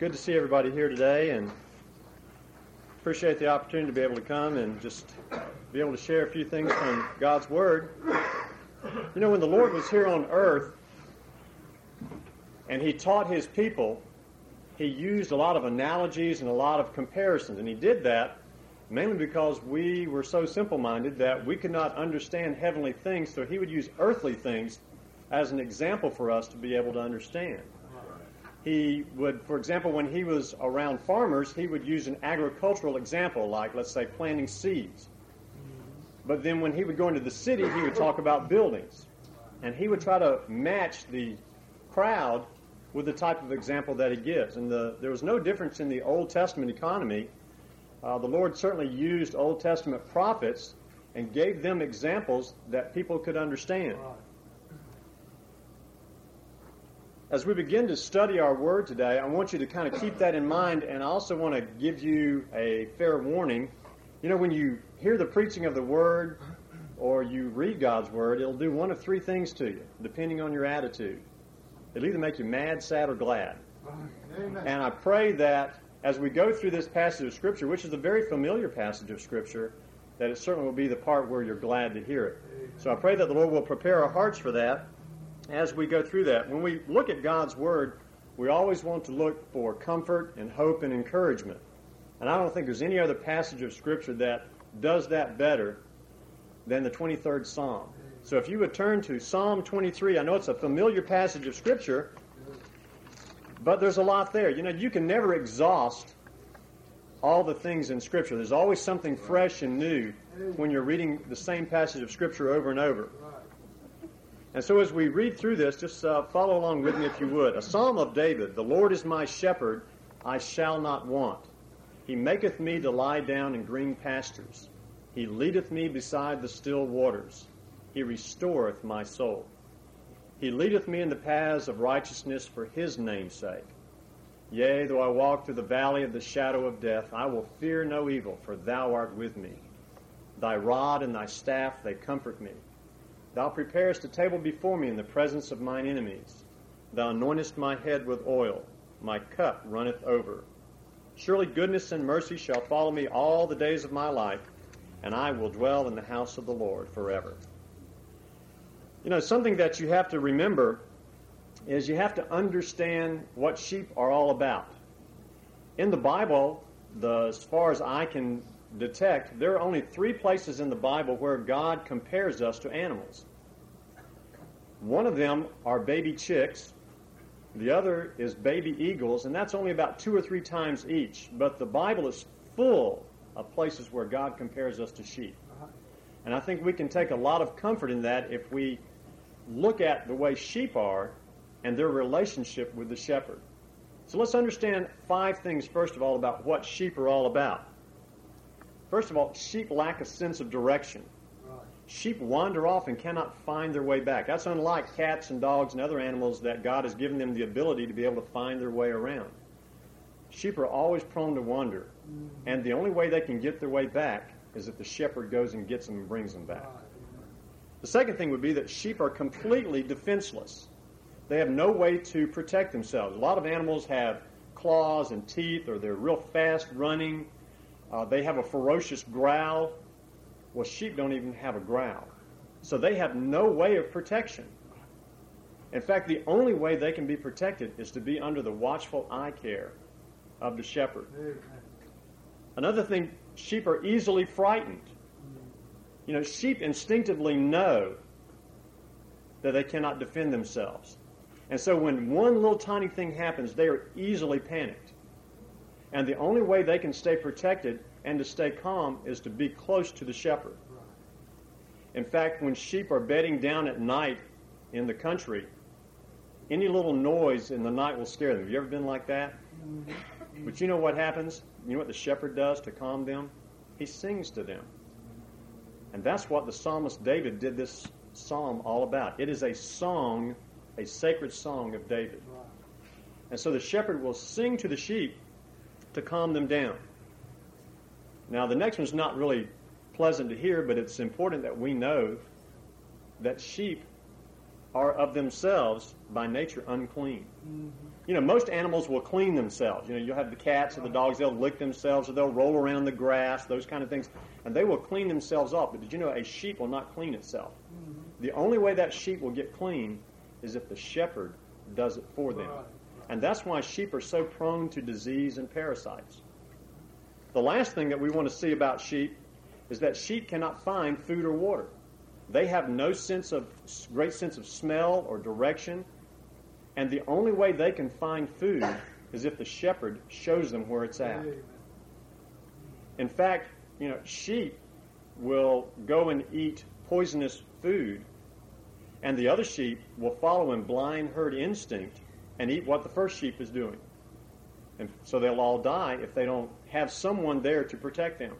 Good to see everybody here today, and appreciate the opportunity to be able to come and just be able to share a few things from God's Word. You know, when the Lord was here on earth and He taught His people, He used a lot of analogies and a lot of comparisons, and He did that mainly because we were so simple-minded that we could not understand heavenly things, so He would use earthly things as an example for us to be able to understand. He would, for example, when He was around farmers, He would use an agricultural example, like, let's say, planting seeds. But then when He would go into the city, He would talk about buildings. And He would try to match the crowd with the type of example that He gives. And there was no difference in the Old Testament economy. The Lord certainly used Old Testament prophets and gave them examples that people could understand. As we begin to study our Word today, I want you to kind of keep that in mind, and I also want to give you a fair warning. You know, when you hear the preaching of the Word or you read God's Word, it'll do one of three things to you, depending on your attitude. It'll either make you mad, sad, or glad. Amen. And I pray that as we go through this passage of Scripture, which is a very familiar passage of Scripture, that it certainly will be the part where you're glad to hear it. Amen. So I pray that the Lord will prepare our hearts for that. As we go through that, when we look at God's Word, we always want to look for comfort and hope and encouragement. And I don't think there's any other passage of Scripture that does that better than the 23rd Psalm. So if you would turn to Psalm 23, I know it's a familiar passage of Scripture, but there's a lot there. You know, you can never exhaust all the things in Scripture. There's always something fresh and new when you're reading the same passage of Scripture over and over. And so as we read through this, just follow along with me if you would. A Psalm of David, "The Lord is my shepherd, I shall not want. He maketh me to lie down in green pastures. He leadeth me beside the still waters. He restoreth my soul. He leadeth me in the paths of righteousness for His name's sake. Yea, though I walk through the valley of the shadow of death, I will fear no evil, for Thou art with me. Thy rod and Thy staff, they comfort me. Thou preparest a table before me in the presence of mine enemies. Thou anointest my head with oil. My cup runneth over. Surely goodness and mercy shall follow me all the days of my life, and I will dwell in the house of the Lord forever." You know, something that you have to remember is you have to understand what sheep are all about. In the Bible, as far as I can detect, there are only three places in the Bible where God compares us to animals. One of them are baby chicks, the other is baby eagles, and that's only about 2 or 3 times each. But the Bible is full of places where God compares us to sheep. And I think we can take a lot of comfort in that if we look at the way sheep are and their relationship with the shepherd. So let's understand 5 things, first of all, about what sheep are all about. First of all, sheep lack a sense of direction. Sheep wander off and cannot find their way back. That's unlike cats and dogs and other animals that God has given them the ability to be able to find their way around. Sheep are always prone to wander, and the only way they can get their way back is if the shepherd goes and gets them and brings them back. The second thing would be that sheep are completely defenseless. They have no way to protect themselves. A lot of animals have claws and teeth, or they're real fast running. They have a ferocious growl. Well, sheep don't even have a growl. So they have no way of protection. In fact, the only way they can be protected is to be under the watchful eye care of the shepherd. Another thing, sheep are easily frightened. You know, sheep instinctively know that they cannot defend themselves. And so when one little tiny thing happens, they are easily panicked. And the only way they can stay protected and to stay calm is to be close to the shepherd. In fact, when sheep are bedding down at night in the country, any little noise in the night will scare them. Have you ever been like that? But you know what happens? You know what the shepherd does to calm them? He sings to them. And that's what the psalmist David did this psalm all about. It is a song, a sacred song of David. And so the shepherd will sing to the sheep to calm them down. Now, the next one's not really pleasant to hear, but it's important that we know that sheep are of themselves by nature unclean. Mm-hmm. You know, most animals will clean themselves. You know, you'll have the cats or the dogs, they'll lick themselves or they'll roll around the grass, those kind of things, and they will clean themselves off. But did you know a sheep will not clean itself? Mm-hmm. The only way that sheep will get clean is if the shepherd does it for them. Right. And that's why sheep are so prone to disease and parasites. The last thing that we want to see about sheep is that sheep cannot find food or water. They have no great sense of smell or direction, and the only way they can find food is if the shepherd shows them where it's at. In fact, you know, sheep will go and eat poisonous food, and the other sheep will follow in blind herd instinct and eat what the first sheep is doing. And so they'll all die if they don't have someone there to protect them.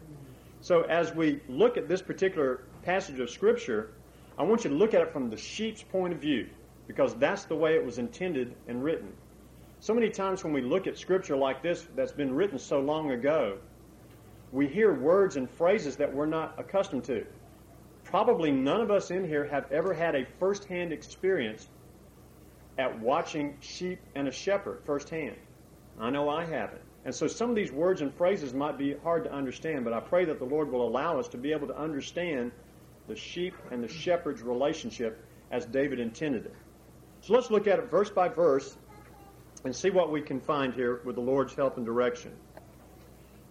So as we look at this particular passage of Scripture, I want you to look at it from the sheep's point of view, because that's the way it was intended and written. So many times when we look at Scripture like this that's been written so long ago, we hear words and phrases that we're not accustomed to. Probably none of us in here have ever had a first-hand experience at watching sheep and a shepherd firsthand. I know I haven't. And so some of these words and phrases might be hard to understand, but I pray that the Lord will allow us to be able to understand the sheep and the shepherd's relationship as David intended it. So let's look at it verse by verse and see what we can find here with the Lord's help and direction.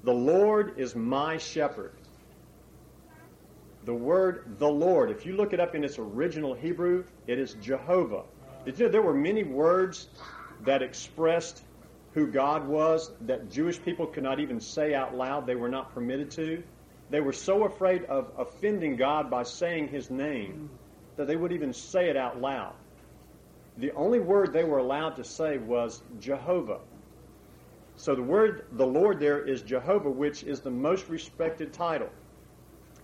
The Lord is my shepherd. The word, the Lord, if you look it up in its original Hebrew, it is Jehovah. Did you know there were many words that expressed who God was that Jewish people could not even say out loud? They were not permitted to. They were so afraid of offending God by saying his name that they wouldn't even say it out loud. The only word they were allowed to say was Jehovah. So the word, the Lord there is Jehovah, which is the most respected title.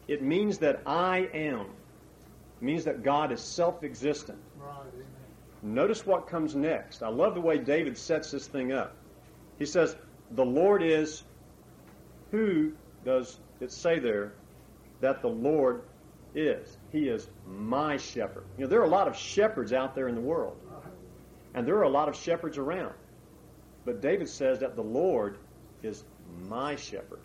It means that I am. It means that God is self-existent. Right, amen. Notice what comes next. I love the way David sets this thing up. He says, the Lord is, who does it say there that the Lord is? He is my shepherd. You know, there are a lot of shepherds out there in the world, and there are a lot of shepherds around. But David says that the Lord is my shepherd.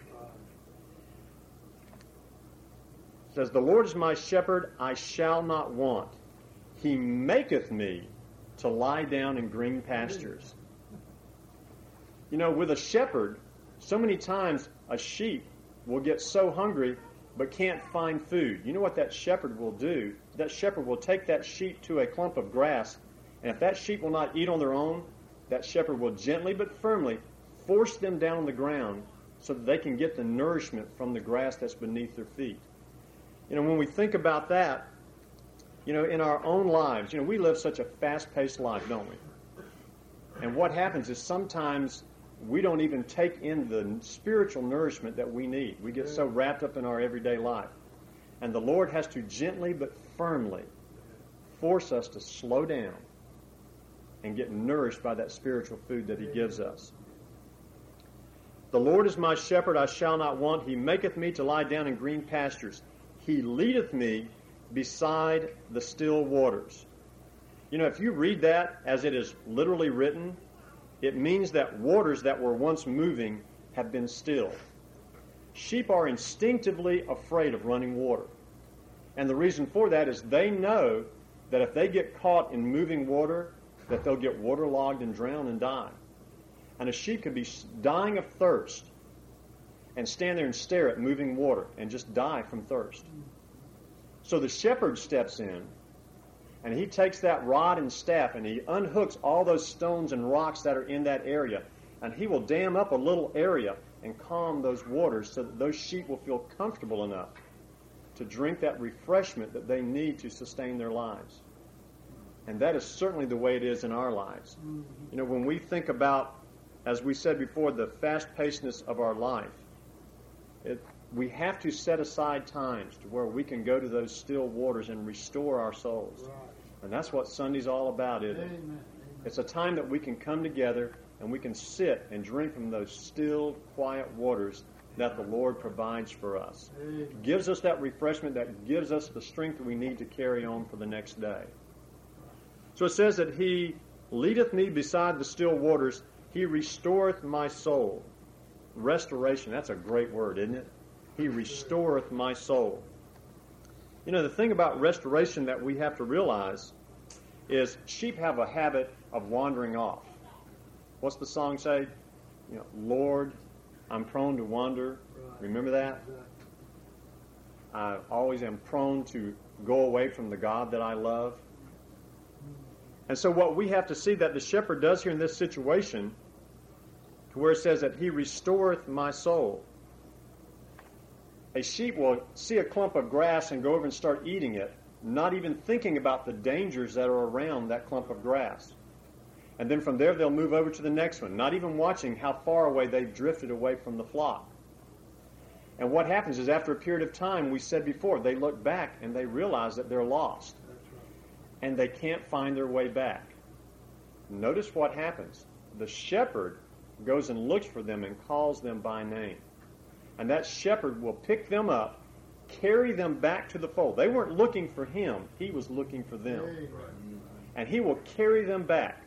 He says, the Lord is my shepherd, I shall not want. He maketh me to lie down in green pastures. You know, with a shepherd, so many times a sheep will get so hungry but can't find food. You know what that shepherd will do? That shepherd will take that sheep to a clump of grass, and if that sheep will not eat on their own, that shepherd will gently but firmly force them down on the ground so that they can get the nourishment from the grass that's beneath their feet. You know, when we think about that, you know, in our own lives, you know, we live such a fast-paced life, don't we? And what happens is sometimes we don't even take in the spiritual nourishment that we need. We get so wrapped up in our everyday life. And the Lord has to gently but firmly force us to slow down and get nourished by that spiritual food that he gives us. The Lord is my shepherd, I shall not want. He maketh me to lie down in green pastures. He leadeth me beside the still waters. You know, if you read that as it is literally written, it means that waters that were once moving have been still. Sheep are instinctively afraid of running water. And the reason for that is they know that if they get caught in moving water, that they'll get waterlogged and drown and die. And a sheep could be dying of thirst and stand there and stare at moving water and just die from thirst. So the shepherd steps in, and he takes that rod and staff, and he unhooks all those stones and rocks that are in that area, and he will dam up a little area and calm those waters so that those sheep will feel comfortable enough to drink that refreshment that they need to sustain their lives. And that is certainly the way it is in our lives. You know, when we think about, as we said before, the fast-pacedness of our life, we have to set aside times to where we can go to those still waters and restore our souls. Right. And that's what Sunday's all about, isn't it? Amen. Amen. It's a time that we can come together and we can sit and drink from those still, quiet waters that the Lord provides for us. Amen. Gives us that refreshment that gives us the strength we need to carry on for the next day. So it says that he leadeth me beside the still waters. He restoreth my soul. Restoration, that's a great word, isn't it? He restoreth my soul. You know, the thing about restoration that we have to realize is sheep have a habit of wandering off. What's the song say? You know, Lord, I'm prone to wander. Remember that? I always am prone to go away from the God that I love. And so what we have to see that the shepherd does here in this situation, to where it says that he restoreth my soul. A sheep will see a clump of grass and go over and start eating it, not even thinking about the dangers that are around that clump of grass. And then from there they'll move over to the next one, not even watching how far away they've drifted away from the flock. And what happens is after a period of time, we said before, they look back and they realize that they're lost. And they can't find their way back. Notice what happens. The shepherd goes and looks for them and calls them by name. And that shepherd will pick them up, carry them back to the fold. They weren't looking for him. He was looking for them. And he will carry them back.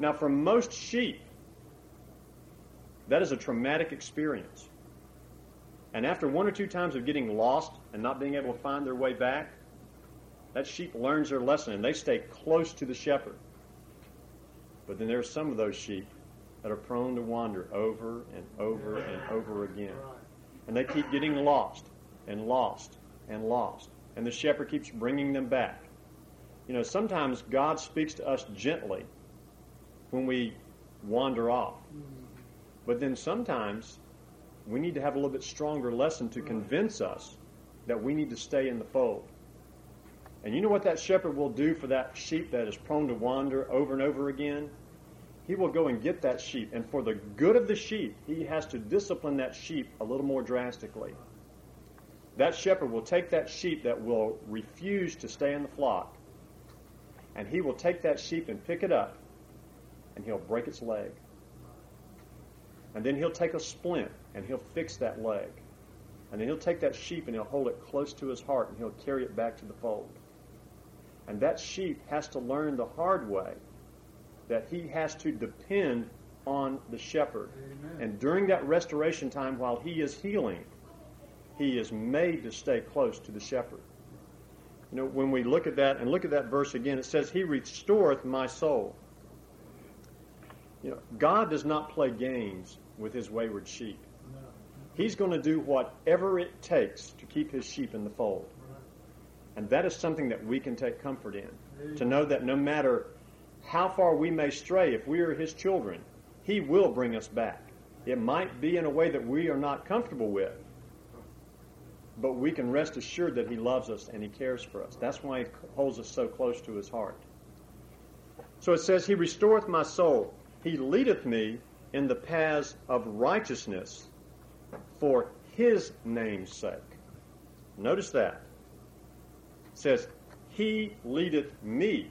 Now, for most sheep, that is a traumatic experience. And after one or two times of getting lost and not being able to find their way back, that sheep learns their lesson, and they stay close to the shepherd. But then there are some of those sheep that are prone to wander over and over and over again. And they keep getting lost and lost and lost. And the shepherd keeps bringing them back. You know, sometimes God speaks to us gently when we wander off. But then sometimes we need to have a little bit stronger lesson to convince us that we need to stay in the fold. And you know what that shepherd will do for that sheep that is prone to wander over and over again? He will go and get that sheep. And for the good of the sheep, he has to discipline that sheep a little more drastically. That shepherd will take that sheep that will refuse to stay in the flock, and he will take that sheep and pick it up, and he'll break its leg. And then he'll take a splint, and he'll fix that leg. And then he'll take that sheep, and he'll hold it close to his heart, and he'll carry it back to the fold. And that sheep has to learn the hard way that he has to depend on the shepherd. Amen. And during that restoration time, while he is healing, he is made to stay close to the shepherd. You know, when we look at that and look at that verse again, it says, he restoreth my soul. You know, God does not play games with his wayward sheep. He's going to do whatever it takes to keep his sheep in the fold. And that is something that we can take comfort in. Amen. To know that no matter how far we may stray, if we are his children, he will bring us back. It might be in a way that we are not comfortable with, but we can rest assured that he loves us and he cares for us. That's why he holds us so close to his heart. So it says, he restoreth my soul. He leadeth me in the paths of righteousness for his name's sake. Notice that. It says, he leadeth me.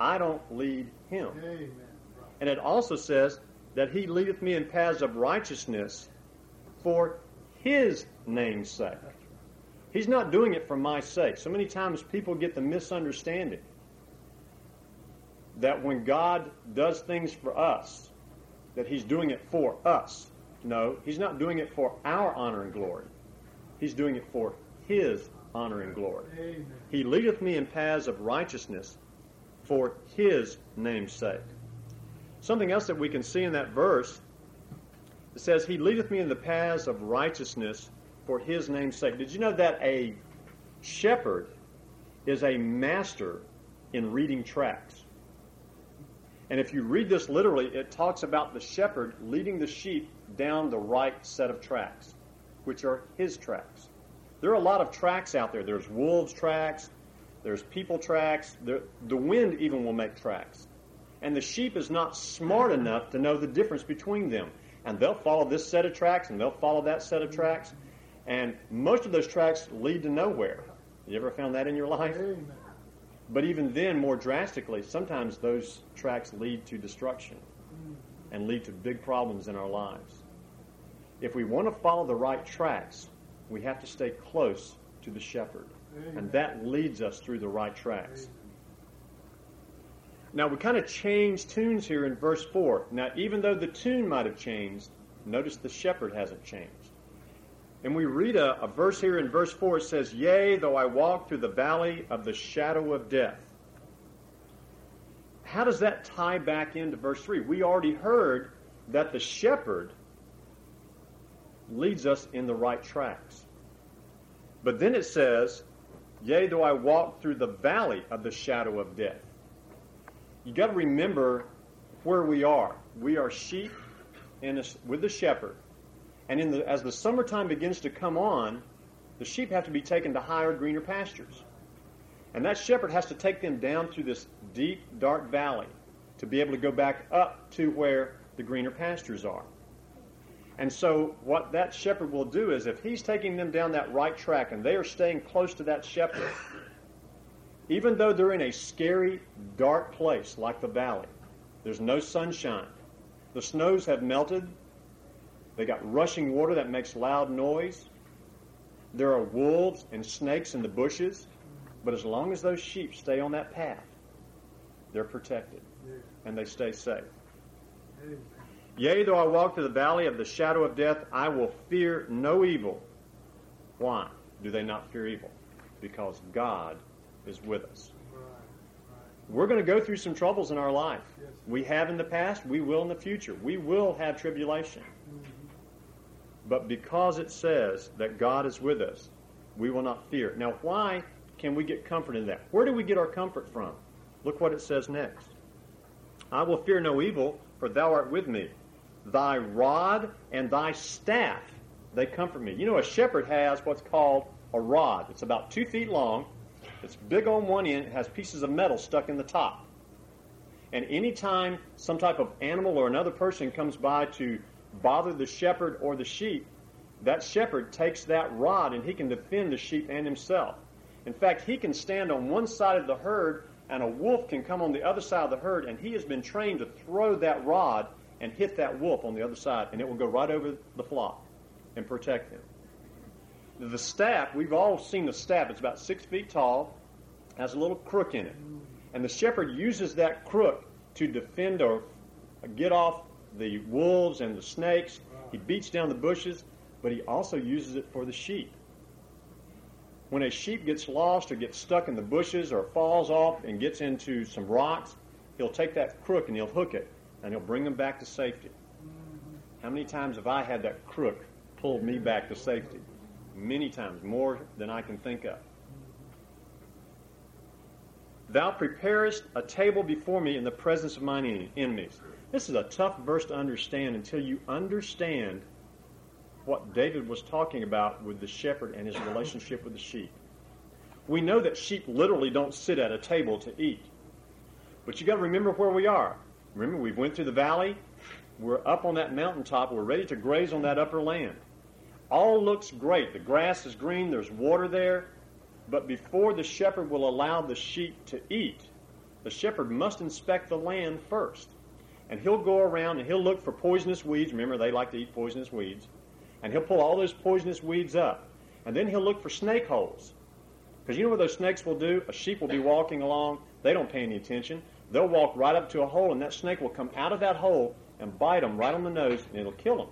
I don't lead him. Amen. And it also says that he leadeth me in paths of righteousness for his name's sake. He's not doing it for my sake. So many times people get the misunderstanding that when God does things for us, that he's doing it for us. No, he's not doing it for our honor and glory. He's doing it for his honor and glory. Amen. He leadeth me in paths of righteousness for his name's sake. Something else that we can see in that verse, it says, he leadeth me in the paths of righteousness for his name's sake. Did you know that a shepherd is a master in reading tracts? And if you read this literally, it talks about the shepherd leading the sheep down the right set of tracks, which are his tracks. There are a lot of tracks out there. There's wolves' tracks. There's people tracks. The wind even will make tracks. And the sheep is not smart enough to know the difference between them. And they'll follow this set of tracks, and they'll follow that set of tracks. And most of those tracks lead to nowhere. You ever found that in your life? But even then, more drastically, sometimes those tracks lead to destruction and lead to big problems in our lives. If we want to follow the right tracks, we have to stay close to the shepherd. And that leads us through the right tracks. Now, we kind of change tunes here in verse 4. Now, even though the tune might have changed, notice the shepherd hasn't changed. And we read a verse here in verse 4. It says, "Yea, though I walk through the valley of the shadow of death." How does that tie back into verse 3? We already heard that the shepherd leads us in the right tracks. But then it says, "Yea, though I walk through the valley of the shadow of death." You got to remember where we are. We are sheep with the shepherd. And as the summertime begins to come on, the sheep have to be taken to higher, greener pastures. And that shepherd has to take them down through this deep, dark valley to be able to go back up to where the greener pastures are. And so what that shepherd will do is, if he's taking them down that right track and they are staying close to that shepherd, even though they're in a scary, dark place like the valley, there's no sunshine, the snows have melted, they got rushing water that makes loud noise, there are wolves and snakes in the bushes, but as long as those sheep stay on that path, they're protected and they stay safe. Yea, though I walk through the valley of the shadow of death, I will fear no evil. Why do they not fear evil? Because God is with us. We're going to go through some troubles in our life. We have in the past, we will in the future. We will have tribulation. But because it says that God is with us, we will not fear. Now, why can we get comfort in that? Where do we get our comfort from? Look what it says next. I will fear no evil, for thou art with me. Thy rod and thy staff, they comfort me. You know, a shepherd has what's called a rod. It's about 2 feet long. It's big on one end. It has pieces of metal stuck in the top. And any time some type of animal or another person comes by to bother the shepherd or the sheep, that shepherd takes that rod and he can defend the sheep and himself. In fact, he can stand on one side of the herd and a wolf can come on the other side of the herd, and he has been trained to throw that rod and hit that wolf on the other side, and it will go right over the flock and protect them. The staff, we've all seen the staff. It's about 6 feet tall, has a little crook in it. And the shepherd uses that crook to defend or get off the wolves and the snakes. He beats down the bushes, but he also uses it for the sheep. When a sheep gets lost or gets stuck in the bushes or falls off and gets into some rocks, he'll take that crook and he'll hook it, and he'll bring them back to safety. How many times have I had that crook pull me back to safety? Many times, more than I can think of. Thou preparest a table before me in the presence of mine enemies. This is a tough verse to understand until you understand what David was talking about with the shepherd and his relationship with the sheep. We know that sheep literally don't sit at a table to eat. But you got to remember where we are. Remember, we went through the valley. We're up on that mountaintop. We're ready to graze on that upper land. All looks great. The grass is green. There's water there. But before the shepherd will allow the sheep to eat, the shepherd must inspect the land first. And he'll go around and he'll look for poisonous weeds. Remember, they like to eat poisonous weeds. And he'll pull all those poisonous weeds up. And then he'll look for snake holes. Because you know what those snakes will do? A sheep will be walking along. They don't pay any attention. They'll walk right up to a hole, and that snake will come out of that hole and bite them right on the nose, and it'll kill them.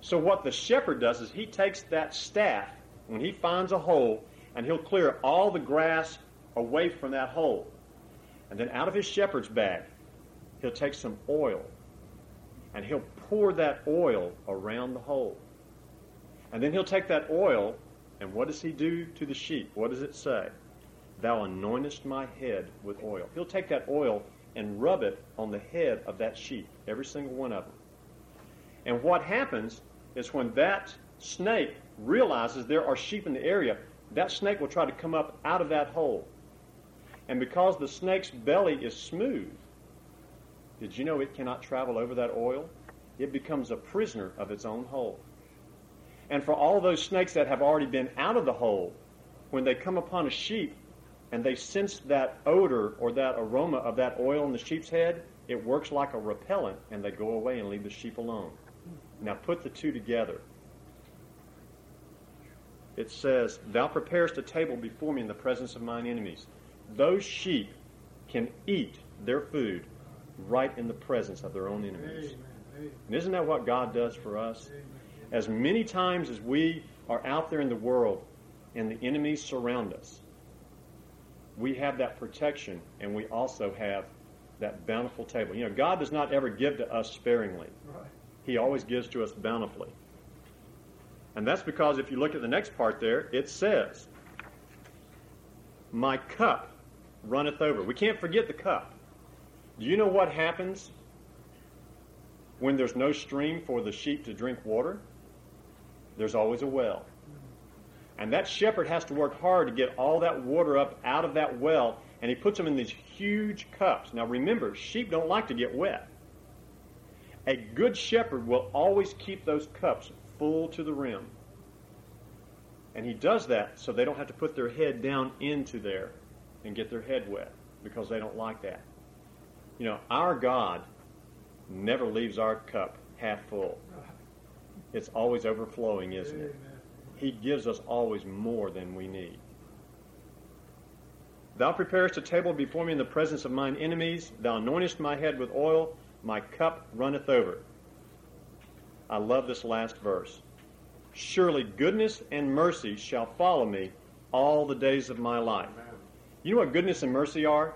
So what the shepherd does is he takes that staff when he finds a hole, and he'll clear all the grass away from that hole. And then out of his shepherd's bag, he'll take some oil, and he'll pour that oil around the hole. And then he'll take that oil, and what does he do to the sheep? What does it say? Thou anointest my head with oil. He'll take that oil and rub it on the head of that sheep, every single one of them. And what happens is when that snake realizes there are sheep in the area, that snake will try to come up out of that hole. And because the snake's belly is smooth, did you know it cannot travel over that oil? It becomes a prisoner of its own hole. And for all those snakes that have already been out of the hole, when they come upon a sheep and they sense that odor or that aroma of that oil in the sheep's head, it works like a repellent, and they go away and leave the sheep alone. Now put the two together. It says, thou preparest a table before me in the presence of mine enemies. Those sheep can eat their food right in the presence of their own enemies. And isn't that what God does for us? As many times as we are out there in the world and the enemies surround us, we have that protection, and we also have that bountiful table. You know, God does not ever give to us sparingly. Right. He always gives to us bountifully. And that's because if you look at the next part there, it says, my cup runneth over. We can't forget the cup. Do you know what happens when there's no stream for the sheep to drink water? There's always a well. And that shepherd has to work hard to get all that water up out of that well, and he puts them in these huge cups. Now remember, sheep don't like to get wet. A good shepherd will always keep those cups full to the rim. And he does that so they don't have to put their head down into there and get their head wet, because they don't like that. You know, our God never leaves our cup half full. It's always overflowing, isn't it? He gives us always more than we need. Thou preparest a table before me in the presence of mine enemies. Thou anointest my head with oil. My cup runneth over. I love this last verse. Surely goodness and mercy shall follow me all the days of my life. You know what goodness and mercy are?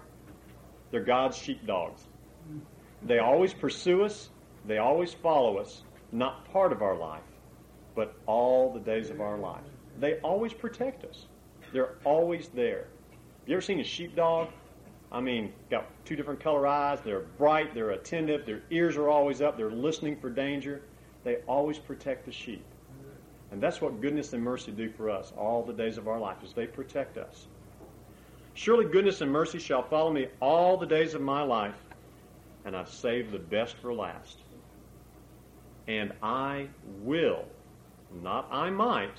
They're God's sheepdogs. They always pursue us. They always follow us. Not part of our life, but all the days of our life. They always protect us. They're always there. You ever seen a sheepdog? I mean, got two different color eyes. They're bright. They're attentive. Their ears are always up. They're listening for danger. They always protect the sheep. And that's what goodness and mercy do for us all the days of our life, is they protect us. Surely goodness and mercy shall follow me all the days of my life, and I've saved the best for last. And I will, not I might,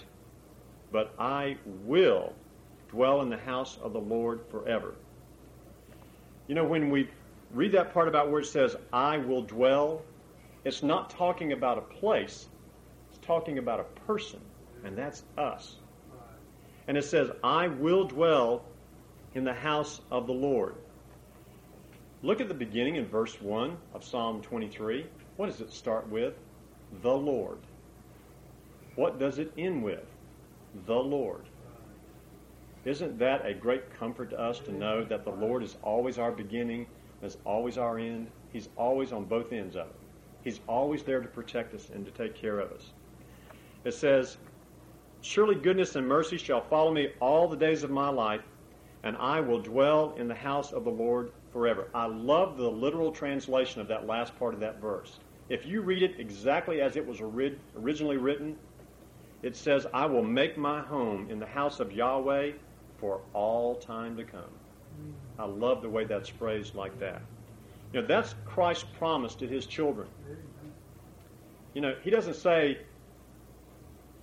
but I will dwell in the house of the Lord forever. You know, when we read that part about where it says, I will dwell, it's not talking about a place. It's talking about a person, and that's us. And it says, I will dwell in the house of the Lord. Look at the beginning in verse 1 of Psalm 23. What does it start with? The Lord. What does it end with? The Lord. Isn't that a great comfort to us to know that the Lord is always our beginning, is always our end? He's always on both ends of it. He's always there to protect us and to take care of us. It says, surely goodness and mercy shall follow me all the days of my life, and I will dwell in the house of the Lord forever. I love the literal translation of that last part of that verse. If you read it exactly as it was originally written, it says, I will make my home in the house of Yahweh for all time to come. I love the way that's phrased like that. You know, that's Christ's promise to his children. You know, he doesn't say,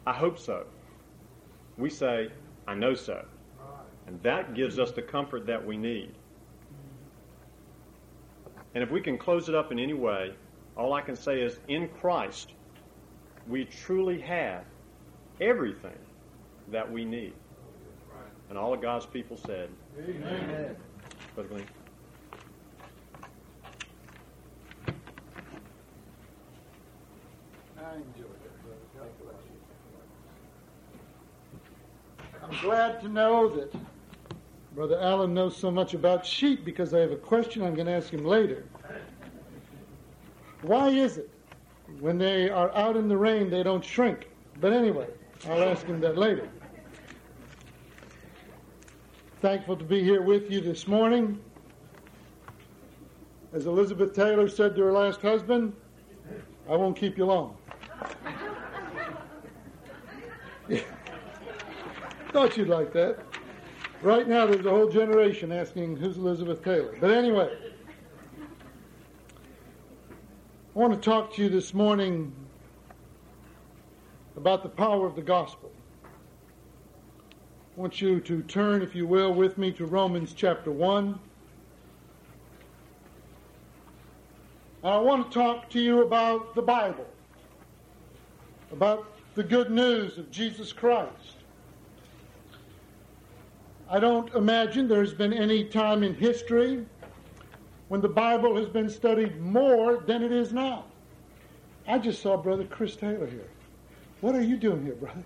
I hope so. We say, I know so. And that gives us the comfort that we need. And if we can close it up in any way, all I can say is, in Christ, we truly have everything that we need. And all of God's people said, amen. Amen. I enjoyed it. I'm glad to know that Brother Allen knows so much about sheep, because I have a question I'm going to ask him later. Why is it when they are out in the rain they don't shrink? But anyway, I'll ask him that later. Thankful to be here with you this morning. As Elizabeth Taylor said to her last husband, I won't keep you long. Thought you'd like that. Right now, there's a whole generation asking, who's Elizabeth Taylor? But anyway, I want to talk to you this morning about the power of the gospel. I want you to turn, if you will, with me to Romans chapter 1. I want to talk to you about the Bible, about the good news of Jesus Christ. I don't imagine there's been any time in history when the Bible has been studied more than it is now. I just saw Brother Chris Taylor here. What are you doing here, brother?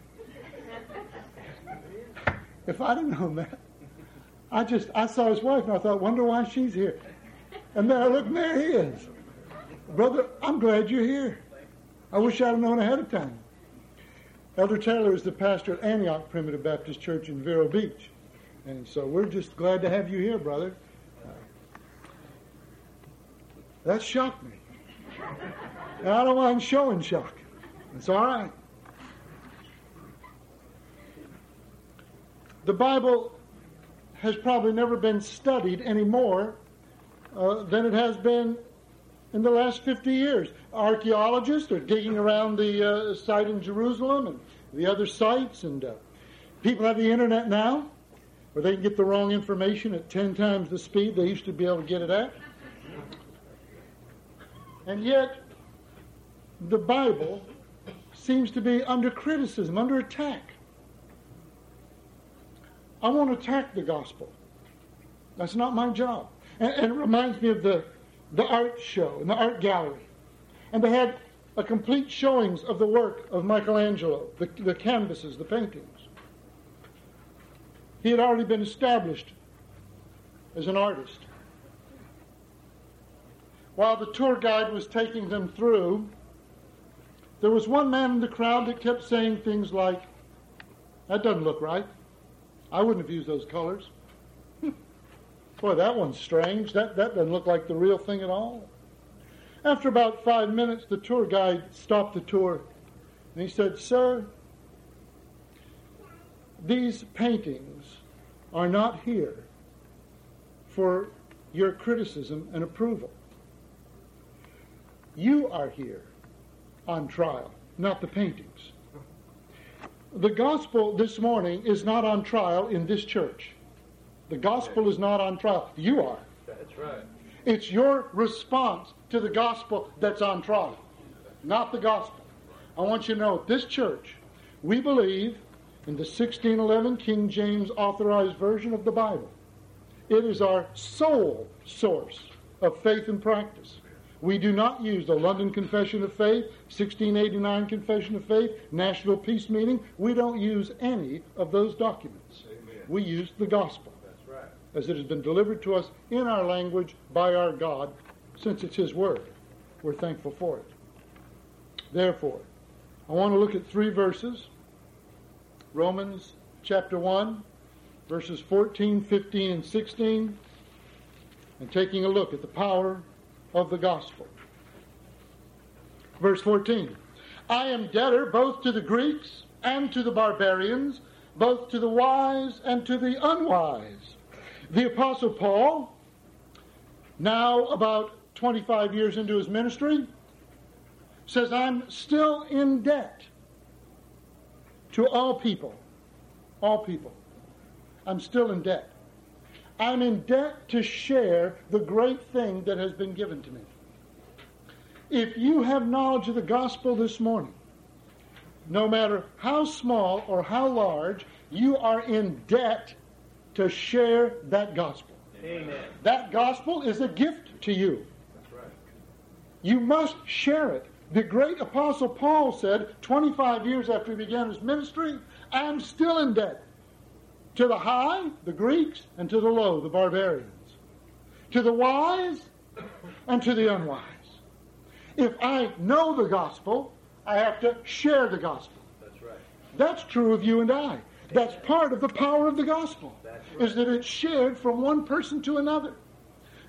If I'd have known that, I saw his wife and I thought, wonder why she's here. And then I looked, there he is. Brother, I'm glad you're here. I wish I'd have known ahead of time. Elder Taylor is the pastor at Antioch Primitive Baptist Church in Vero Beach. And so we're just glad to have you here, brother. That shocked me. And I don't mind showing shock. It's all right. The Bible has probably never been studied any more than it has been in the last 50 years. Archaeologists are digging around the site in Jerusalem and the other sites, and people have the internet now, where they can get the wrong information at 10 times the speed they used to be able to get it at. And yet, the Bible seems to be under criticism, under attack. I won't attack the gospel. That's not my job. And it reminds me of the art show and the art gallery. And they had a complete showings of the work of Michelangelo, the canvases, the paintings. He had already been established as an artist. While the tour guide was taking them through, there was one man in the crowd that kept saying things like, that doesn't look right. I wouldn't have used those colors. Boy, that one's strange. That doesn't look like the real thing at all. After about 5 minutes, the tour guide stopped the tour and he said, sir, these paintings are not here for your criticism and approval. You are here on trial, not the paintings. The gospel this morning is not on trial in this church. The gospel is not on trial. You are. That's right. It's your response to the gospel that's on trial, not the gospel. I want you to know, at this church, we believe in the 1611 King James Authorized Version of the Bible. It is our sole source of faith and practice. We do not use the London Confession of Faith, 1689 Confession of Faith, National Peace Meeting. We don't use any of those documents. Amen. We use the gospel. That's right. As it has been delivered to us in our language by our God, since it's His Word. We're thankful for it. Therefore, I want to look at three verses. Romans chapter 1, verses 14, 15, and 16, and taking a look at the power of the gospel. Verse 14. I am debtor both to the Greeks and to the barbarians, both to the wise and to the unwise. The Apostle Paul, now about 25 years into his ministry, says, I'm still in debt to all people. All people. I'm still in debt. I'm in debt to share the great thing that has been given to me. If you have knowledge of the gospel this morning, no matter how small or how large, you are in debt to share that gospel. Amen. That gospel is a gift to you. That's right. You must share it. The great Apostle Paul said, 25 years after he began his ministry, I'm still in debt. To the high, the Greeks, and to the low, the barbarians. To the wise, and to the unwise. If I know the gospel, I have to share the gospel. That's right. That's true of you and I. That's part of the power of the gospel, is that it's shared from one person to another.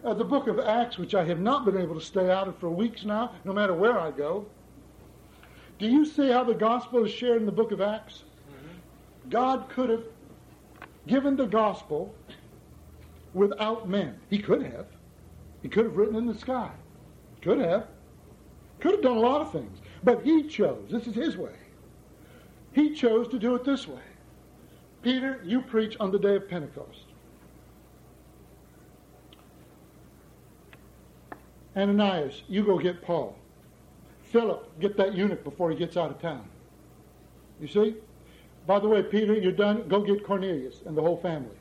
The book of Acts, which I have not been able to stay out of for weeks now, no matter where I go. Do you see how the gospel is shared in the book of Acts? Mm-hmm. God could have given the gospel without men. He could have. He could have written in the sky. Could have. Could have done a lot of things. But he chose. This is his way. He chose to do it this way. Peter, you preach on the day of Pentecost. Ananias, you go get Paul. Philip, get that eunuch before he gets out of town. You see? By the way, Peter, you're done. Go get Cornelius and the whole family.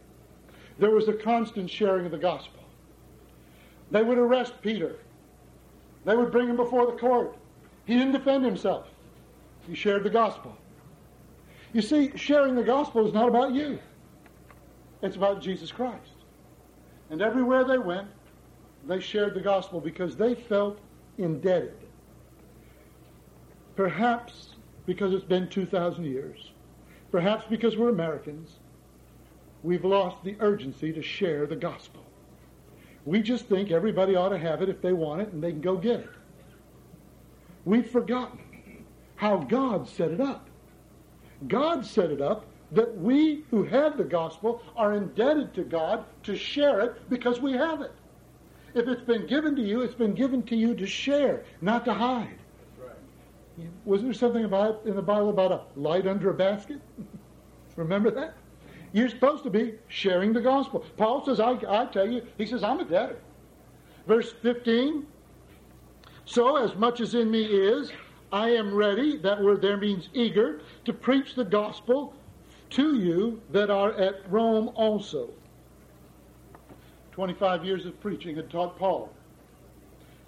There was a constant sharing of the gospel. They would arrest Peter. They would bring him before the court. He didn't defend himself. He shared the gospel. You see, sharing the gospel is not about you. It's about Jesus Christ. And everywhere they went, they shared the gospel because they felt indebted. Perhaps because it's been 2,000 years. Perhaps because we're Americans. We've lost the urgency to share the gospel. We just think everybody ought to have it if they want it and they can go get it. We've forgotten how God set it up. God set it up that we who have the gospel are indebted to God to share it because we have it. If it's been given to you, it's been given to you to share, not to hide. That's right. Wasn't there something about in the Bible about a light under a basket? Remember that? You're supposed to be sharing the gospel. Paul says, I tell you, he says, I'm a debtor. Verse 15, so as much as in me is, I am ready, that word there means eager, to preach the gospel to you that are at Rome also. 25 years of preaching had taught Paul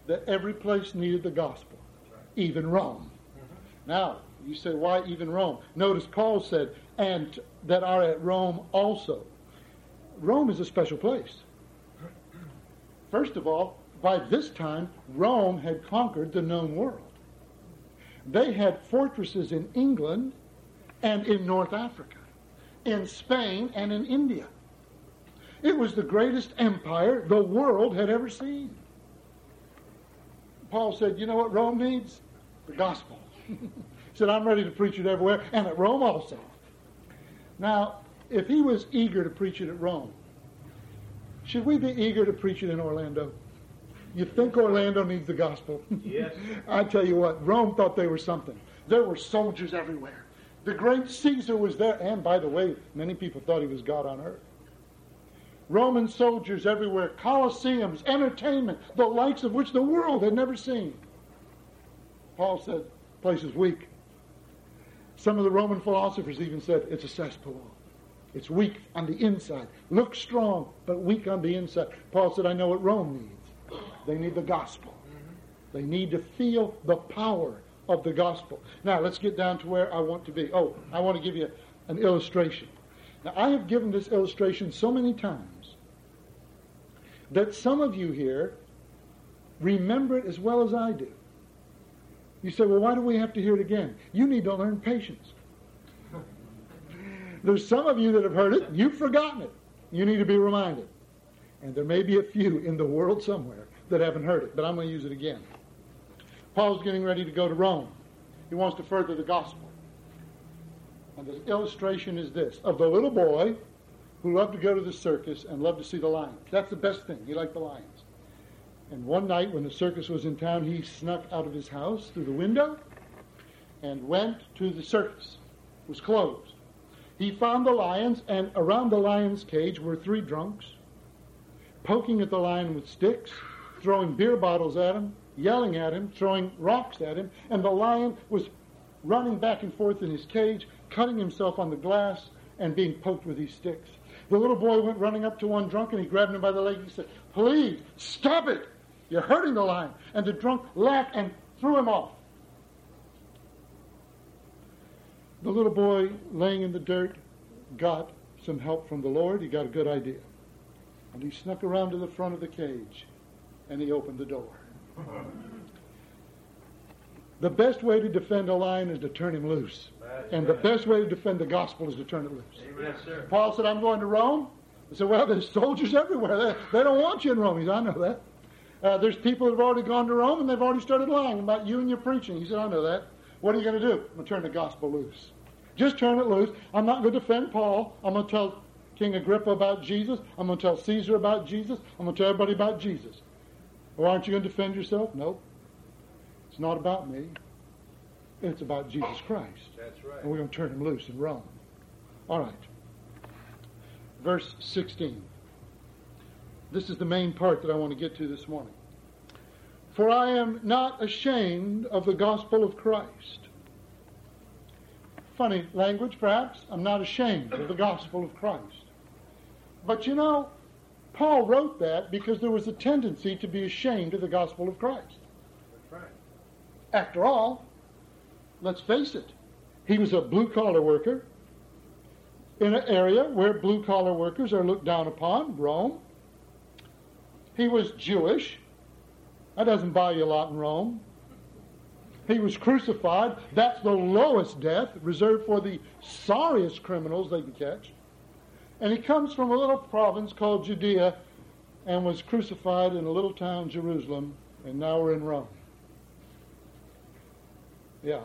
that every place needed the gospel, even Rome. Now, you say, why even Rome? Notice Paul said, and that are at Rome also. Rome is a special place. First of all, by this time, Rome had conquered the known world. They had fortresses in England and in North Africa, in Spain and in India. It was the greatest empire the world had ever seen. Paul said, you know what Rome needs? The gospel. He said, I'm ready to preach it everywhere, and at Rome also. Now, if he was eager to preach it at Rome, should we be eager to preach it in Orlando? You think Orlando needs the gospel? Yes. I tell you what, Rome thought they were something. There were soldiers everywhere. The great Caesar was there. And by the way, many people thought he was God on earth. Roman soldiers everywhere, colosseums, entertainment, the likes of which the world had never seen. Paul said, place is weak. Some of the Roman philosophers even said, it's a cesspool. It's weak on the inside. Looks strong, but weak on the inside. Paul said, I know what Rome needs. They need the gospel. They need to feel the power of the gospel. Now, let's get down to where I want to be. Oh, I want to give you an illustration. Now, I have given this illustration so many times that some of you here remember it as well as I do. You say, well, why do we have to hear it again? You need to learn patience. There's some of you that have heard it, you've forgotten it. You need to be reminded. And there may be a few in the world somewhere that haven't heard it, but I'm going to use it again. Paul's getting ready to go to Rome. He wants to further the gospel. And the illustration is this, of the little boy who loved to go to the circus and loved to see the lions. That's the best thing. He liked the lions. And one night when the circus was in town, he snuck out of his house through the window and went to the circus. It was closed. He found the lions, and around the lion's cage were three drunks, poking at the lion with sticks, throwing beer bottles at him, yelling at him, throwing rocks at him, and the lion was running back and forth in his cage, cutting himself on the glass and being poked with these sticks. The little boy went running up to one drunk, and he grabbed him by the leg and he said, please, stop it! You're hurting the lion. And the drunk laughed and threw him off. The little boy laying in the dirt got some help from the Lord. He got a good idea. And he snuck around to the front of the cage and he opened the door. The best way to defend a lion is to turn him loose. And the best way to defend the gospel is to turn it loose. Amen, sir. Paul said, I'm going to Rome. I said, well, there's soldiers everywhere. They don't want you in Rome. He said, I know that. There's people that have already gone to Rome and they've already started lying about you and your preaching. He said, I know that. What are you going to do? I'm going to turn the gospel loose. Just turn it loose. I'm not going to defend Paul. I'm going to tell King Agrippa about Jesus. I'm going to tell Caesar about Jesus. I'm going to tell everybody about Jesus. Well, aren't you going to defend yourself? No. It's not about me. It's about Jesus Christ. That's right. And we're going to turn him loose in Rome. All right. Verse 16. This is the main part that I want to get to this morning. For I am not ashamed of the gospel of Christ. Funny language, perhaps. I'm not ashamed of the gospel of Christ. But you know, Paul wrote that because there was a tendency to be ashamed of the gospel of Christ. That's right. After all, let's face it, he was a blue-collar worker in an area where blue-collar workers are looked down upon, Rome. He was Jewish. That doesn't buy you a lot in Rome. He was crucified. That's the lowest death, reserved for the sorriest criminals they could catch. And he comes from a little province called Judea and was crucified in a little town, Jerusalem, and now we're in Rome. Yeah,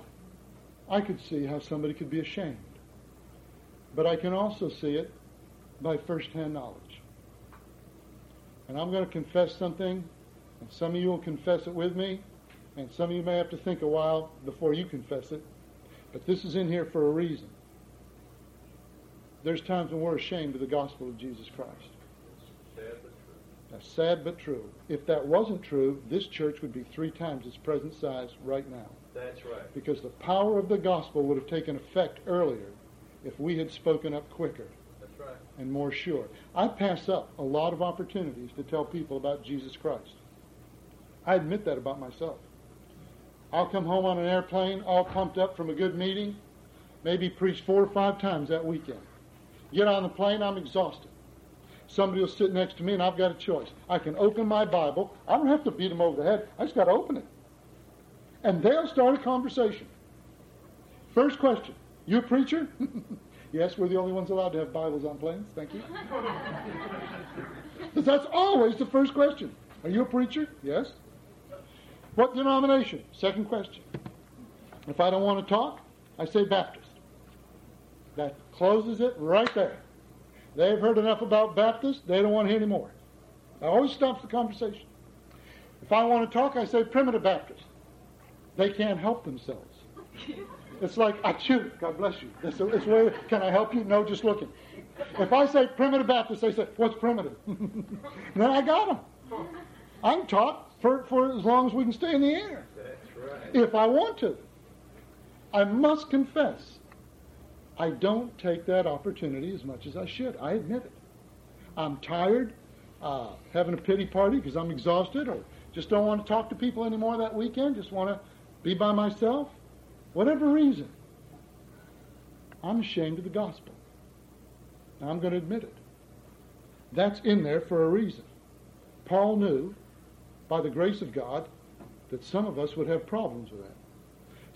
I could see how somebody could be ashamed. But I can also see it by first-hand knowledge. And I'm going to confess something, and some of you will confess it with me, and some of you may have to think a while before you confess it. But this is in here for a reason. There's times when we're ashamed of the gospel of Jesus Christ. Sad but true. That's sad but true. If that wasn't true, this church would be 3 times its present size right now. That's right. Because the power of the gospel would have taken effect earlier if we had spoken up quicker. That's right. And more sure. I pass up a lot of opportunities to tell people about Jesus Christ. I admit that about myself. I'll come home on an airplane all pumped up from a good meeting, maybe preach 4 or 5 times that weekend. Get on the plane, I'm exhausted. Somebody will sit next to me and I've got a choice. I can open my Bible. I don't have to beat them over the head. I just got to open it. And they'll start a conversation. First question, you a preacher? Yes, we're the only ones allowed to have Bibles on planes. Thank you. Because that's always the first question. Are you a preacher? Yes. What denomination? Second question. If I don't want to talk, I say Baptist. That closes it right there. They've heard enough about Baptists, they don't want to hear any more. That always stops the conversation. If I want to talk, I say Primitive Baptist. They can't help themselves. It's like, achoo, God bless you. It's way, can I help you? No, just looking. If I say Primitive Baptist, they say, what's primitive? Then I got them. I'm taught for as long as we can stay in the air. That's right. If I want to. I must confess. I don't take that opportunity as much as I should. I admit it. I'm tired, having a pity party because I'm exhausted, or just don't want to talk to people anymore that weekend, just want to be by myself. Whatever reason, I'm ashamed of the gospel. Now, I'm going to admit it. That's in there for a reason. Paul knew, by the grace of God, that some of us would have problems with that.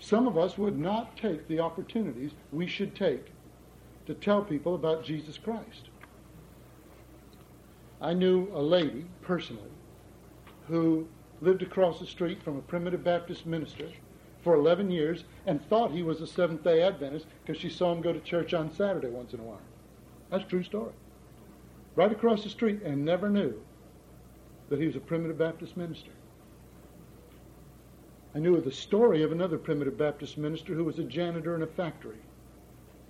Some of us would not take the opportunities we should take to tell people about Jesus Christ. I knew a lady, personally, who lived across the street from a Primitive Baptist minister for 11 years and thought he was a Seventh-day Adventist because she saw him go to church on Saturday once in a while. That's a true story. Right across the street, and never knew that he was a Primitive Baptist minister. I knew of the story of another Primitive Baptist minister who was a janitor in a factory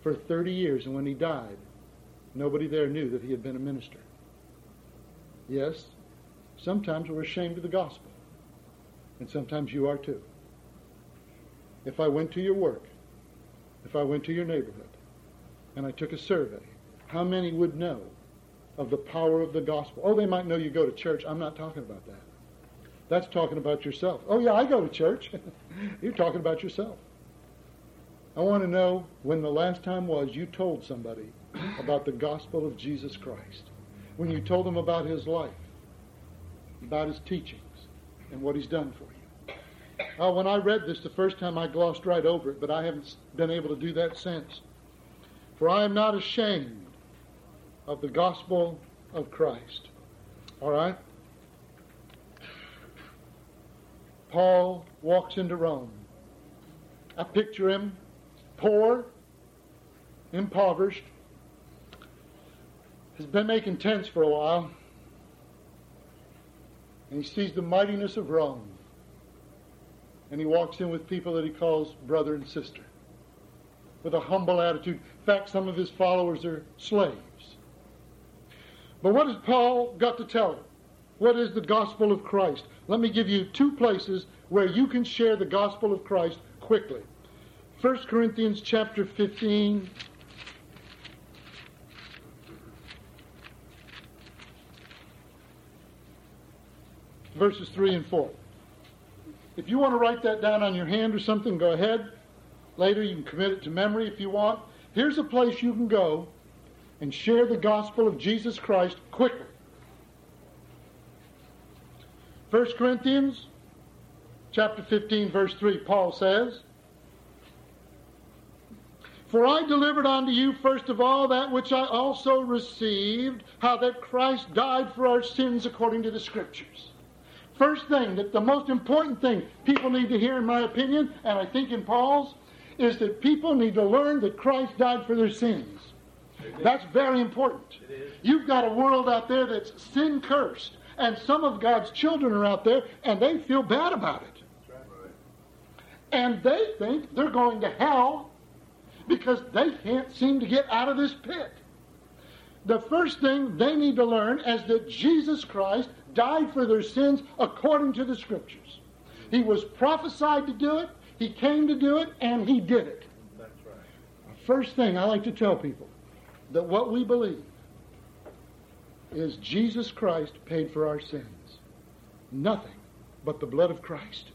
for 30 years, and when he died, nobody there knew that he had been a minister. Yes, sometimes we're ashamed of the gospel, and sometimes you are too. If I went to your work, if I went to your neighborhood, and I took a survey, how many would know of the power of the gospel? Oh, they might know you go to church. I'm not talking about that. That's talking about yourself. Oh, yeah, I go to church. You're talking about yourself. I want to know when the last time was you told somebody about the gospel of Jesus Christ, when you told them about his life, about his teachings, and what he's done for you. When I read this the first time, I glossed right over it, but I haven't been able to do that since. For I am not ashamed of the gospel of Christ. All right? Paul walks into Rome. I picture him poor, impoverished. He's been making tents for a while. And he sees the mightiness of Rome. And he walks in with people that he calls brother and sister, with a humble attitude. In fact, some of his followers are slaves. But what has Paul got to tell him? What is the gospel of Christ? Let me give you 2 places where you can share the gospel of Christ quickly. 1 Corinthians chapter 15. verses 3 and 4. If you want to write that down on your hand or something, go ahead. Later you can commit it to memory if you want. Here's a place you can go and share the gospel of Jesus Christ quickly. 1 Corinthians chapter 15, verse 3, Paul says, "For I delivered unto you first of all that which I also received, how that Christ died for our sins according to the Scriptures." First thing, that the most important thing people need to hear in my opinion, and I think in Paul's, is that people need to learn that Christ died for their sins. That's very important. You've got a world out there that's sin-cursed, and some of God's children are out there, and they feel bad about it. And they think they're going to hell because they can't seem to get out of this pit. The first thing they need to learn is that Jesus Christ died for their sins according to the Scriptures. He was prophesied to do it, He came to do it, and He did it. That's right. The first thing I like to tell people, that what we believe is Jesus Christ paid for our sins. Nothing but the blood of Christ.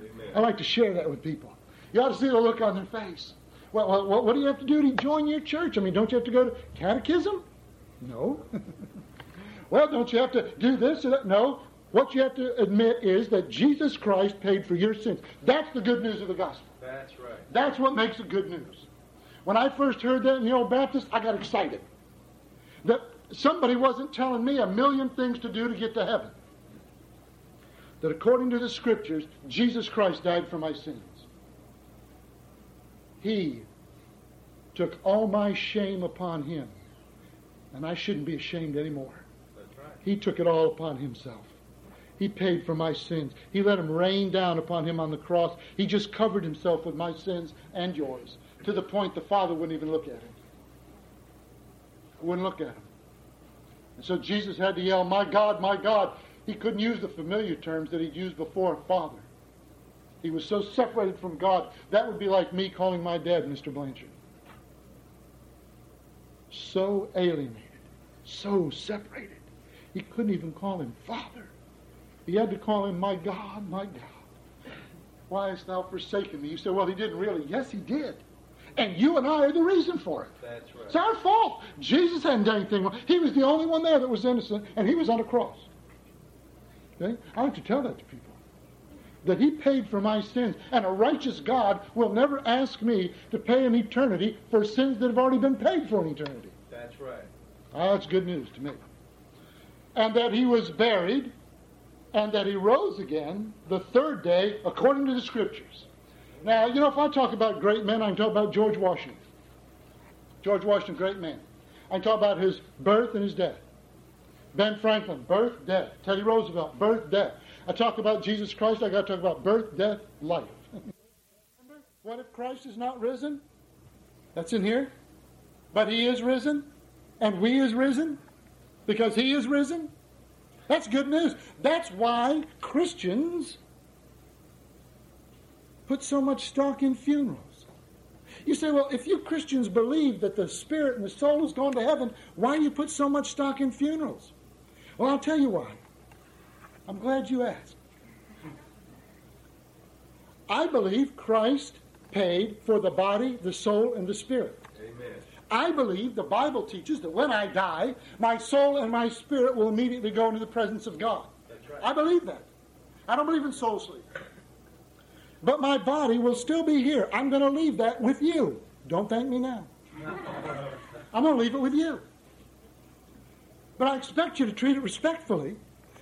Amen. I like to share that with people. You ought to see the look on their face. Well, what do you have to do to join your church? I mean, don't you have to go to catechism? No. Well, don't you have to do this or that? No. What you have to admit is that Jesus Christ paid for your sins. That's the good news of the gospel. That's right. That's what makes it good news. When I first heard that in the old Baptist, I got excited. That somebody wasn't telling me a million things to do to get to heaven. That according to the Scriptures, Jesus Christ died for my sins. He took all my shame upon Him. And I shouldn't be ashamed anymore. That's right. He took it all upon Himself. He paid for my sins. He let them rain down upon Him on the cross. He just covered Himself with my sins and yours, to the point the Father wouldn't even look at Him. Wouldn't look at Him. And so Jesus had to yell, "My God, my God." He couldn't use the familiar terms that He'd used before, "Father." He was so separated from God. That would be like me calling my dad Mr. Blanchard. So alienated, so separated. He couldn't even call Him Father. He had to call Him, "My God, my God. Why hast thou forsaken me?" You say, "Well, He didn't really." Yes, He did. And you and I are the reason for it. That's right. It's our fault. Jesus hadn't done anything wrong. He was the only one there that was innocent, and He was on a cross. Okay? I like to tell that to people. That He paid for my sins. And a righteous God will never ask me to pay an eternity for sins that have already been paid for an eternity. That's right. Oh, that's good news to me. And that He was buried, and that He rose again the third day according to the Scriptures. Now, you know, if I talk about great men, I can talk about George Washington. George Washington, great man. I can talk about his birth and his death. Ben Franklin, birth, death. Teddy Roosevelt, birth, death. I talk about Jesus Christ, I got to talk about birth, death, life. Remember, what if Christ is not risen? That's in here. But He is risen, and we is risen, because He is risen. That's good news. That's why Christians put so much stock in funerals. You say, "Well, if you Christians believe that the spirit and the soul is going to heaven, why do you put so much stock in funerals?" Well, I'll tell you why. I'm glad you asked. I believe Christ paid for the body, the soul, and the spirit. Amen. I believe the Bible teaches that when I die, my soul and my spirit will immediately go into the presence of God. That's right. I believe that. I don't believe in soul sleep. But my body will still be here. I'm going to leave that with you. Don't thank me now. I'm going to leave it with you. But I expect you to treat it respectfully,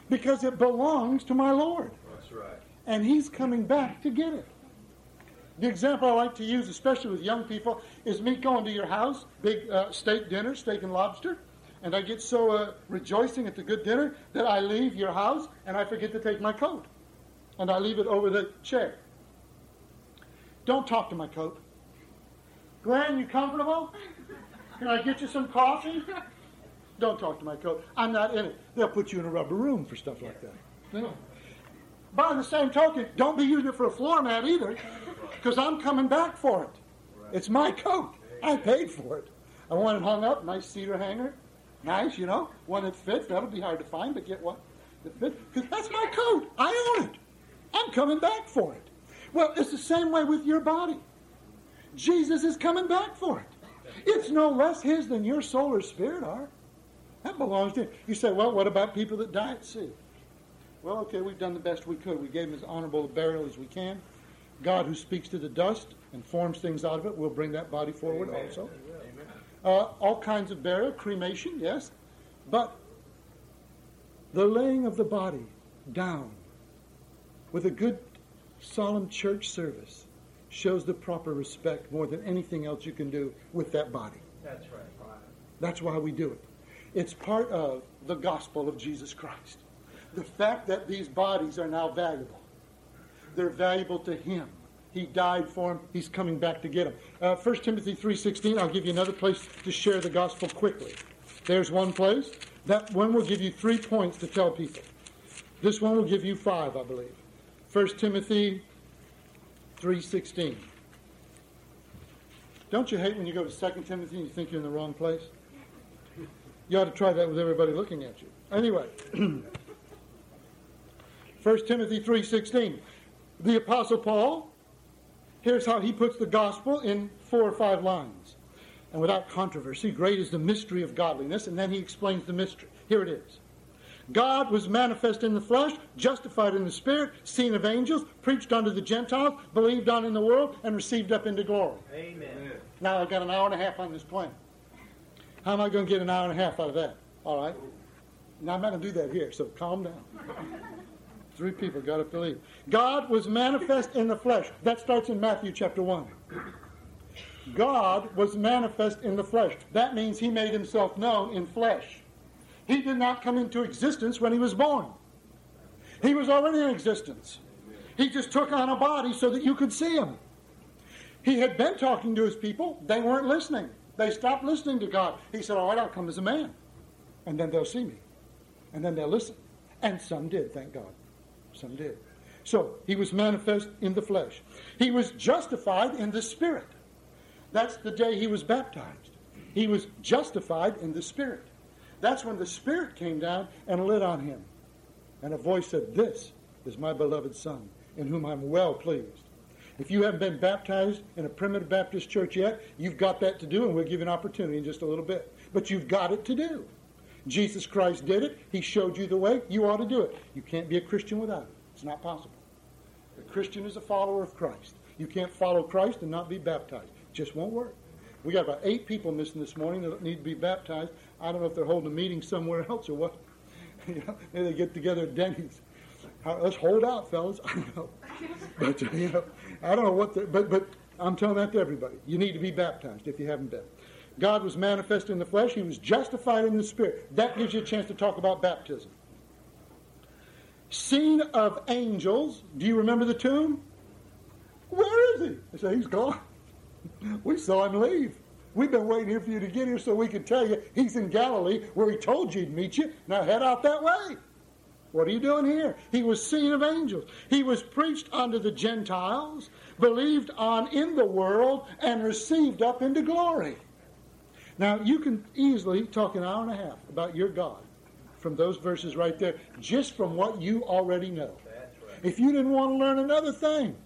because it belongs to my Lord. That's right. And He's coming back to get it. The example I like to use, especially with young people, is me going to your house, big steak dinner, steak and lobster, and I get so rejoicing at the good dinner that I leave your house and I forget to take my coat. And I leave it over the chair. Don't talk to my coat. "Glenn, you comfortable? Can I get you some coffee?" Don't talk to my coat. I'm not in it. They'll put you in a rubber room for stuff like that. Yeah. By the same token, don't be using it for a floor mat either, because I'm coming back for it. Right. It's my coat. I paid for it. I want it hung up, nice cedar hanger. Nice, you know, one that fits. That'll be hard to find, but get one. Because that's my coat. I own it. I'm coming back for it. Well, it's the same way with your body. Jesus is coming back for it. It's no less his than your soul or spirit are. That belongs to him. You say, well, what about people that die at sea? Well, okay, we've done the best we could. We gave him as honorable a burial as we can. God, who speaks to the dust and forms things out of it, will bring that body forward. Amen. Also. Amen. All kinds of burial, cremation, yes. But the laying of the body down with a good solemn church service shows the proper respect more than anything else you can do with that body. That's right. That's why we do it. It's part of the gospel of Jesus Christ. The fact that these bodies are now valuable. They're valuable to him. He died for them. He's coming back to get them. 1 Timothy 3:16, I'll give you another place to share the gospel quickly. There's one place. That one will give you 3 points to tell people. This one will give you 5, I believe. 1 Timothy 3:16. Don't you hate when you go to 2 Timothy and you think you're in the wrong place? You ought to try that with everybody looking at you. Anyway, 1 Timothy 3:16. The Apostle Paul, here's how he puts the gospel in 4 or 5 lines. And without controversy, great is the mystery of godliness. And then he explains the mystery. Here it is. God was manifest in the flesh, justified in the spirit, seen of angels, preached unto the Gentiles, believed on in the world, and received up into glory. Amen. Now I've got an hour and a half on this planet. How am I going to get an hour and a half out of that? All right. Now I'm not going to do that here, so calm down. 3 people got to believe. God was manifest in the flesh. That starts in Matthew chapter 1. God was manifest in the flesh. That means he made himself known in flesh. He did not come into existence when he was born. He was already in existence. He just took on a body so that you could see him. He had been talking to his people. They weren't listening. They stopped listening to God. He said, all right, I'll come as a man. And then they'll see me. And then they'll listen. And some did, thank God. Some did. So, he was manifest in the flesh. He was justified in the spirit. That's the day he was baptized. He was justified in the spirit. That's when the spirit came down and lit on him. And a voice said, this is my beloved son, in whom I'm well pleased. If you haven't been baptized in a Primitive Baptist church yet, you've got that to do, and we'll give you an opportunity in just a little bit. But you've got it to do. Jesus Christ did it. He showed you the way. You ought to do it. You can't be a Christian without it. It's not possible. A Christian is a follower of Christ. You can't follow Christ and not be baptized. It just won't work. We got about 8 people missing this morning that need to be baptized. I don't know if they're holding a meeting somewhere else or what. You know, maybe they get together at Denny's. Let's hold out, fellas. I don't know. But, you know, I don't know what the... But I'm telling that to everybody. You need to be baptized if you haven't been. God was manifest in the flesh. He was justified in the spirit. That gives you a chance to talk about baptism. Seen of angels. Do you remember the tomb? Where is he? They say, he's gone. We saw him leave. We've been waiting here for you to get here so we could tell you he's in Galilee where he told you he'd meet you. Now head out that way. What are you doing here? He was seen of angels. He was preached unto the Gentiles, believed on in the world, and received up into glory. Now, you can easily talk an hour and a half about your God from those verses right there, just from what you already know. That's right. If you didn't want to learn another thing,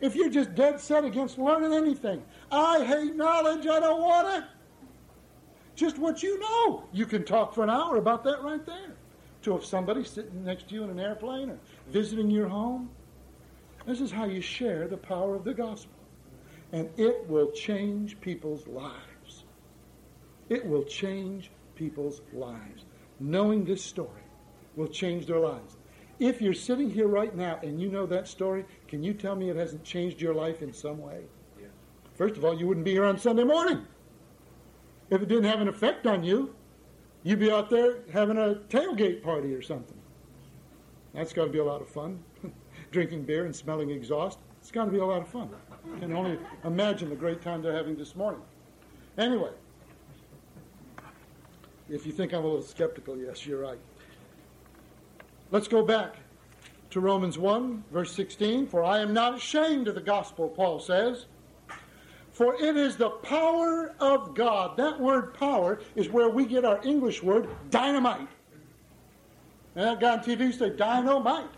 if you're just dead set against learning anything, I hate knowledge, I don't want it. Just what you know. You can talk for an hour about that right there. So if somebody's sitting next to you in an airplane or visiting your home, this is how you share the power of the gospel. And it will change people's lives. It will change people's lives. Knowing this story will change their lives. If you're sitting here right now and you know that story, can you tell me it hasn't changed your life in some way? Yeah. First of all, you wouldn't be here on Sunday morning. If it didn't have an effect on you, you'd be out there having a tailgate party or something. That's got to be a lot of fun. Drinking beer and smelling exhaust. It's got to be a lot of fun. I can only imagine the great time they're having this morning. Anyway, if you think I'm a little skeptical, yes, you're right. Let's go back to Romans 1, verse 16. For I am not ashamed of the gospel, Paul says. For it is the power of God. That word power is where we get our English word dynamite. And that guy on TV said, dynamite.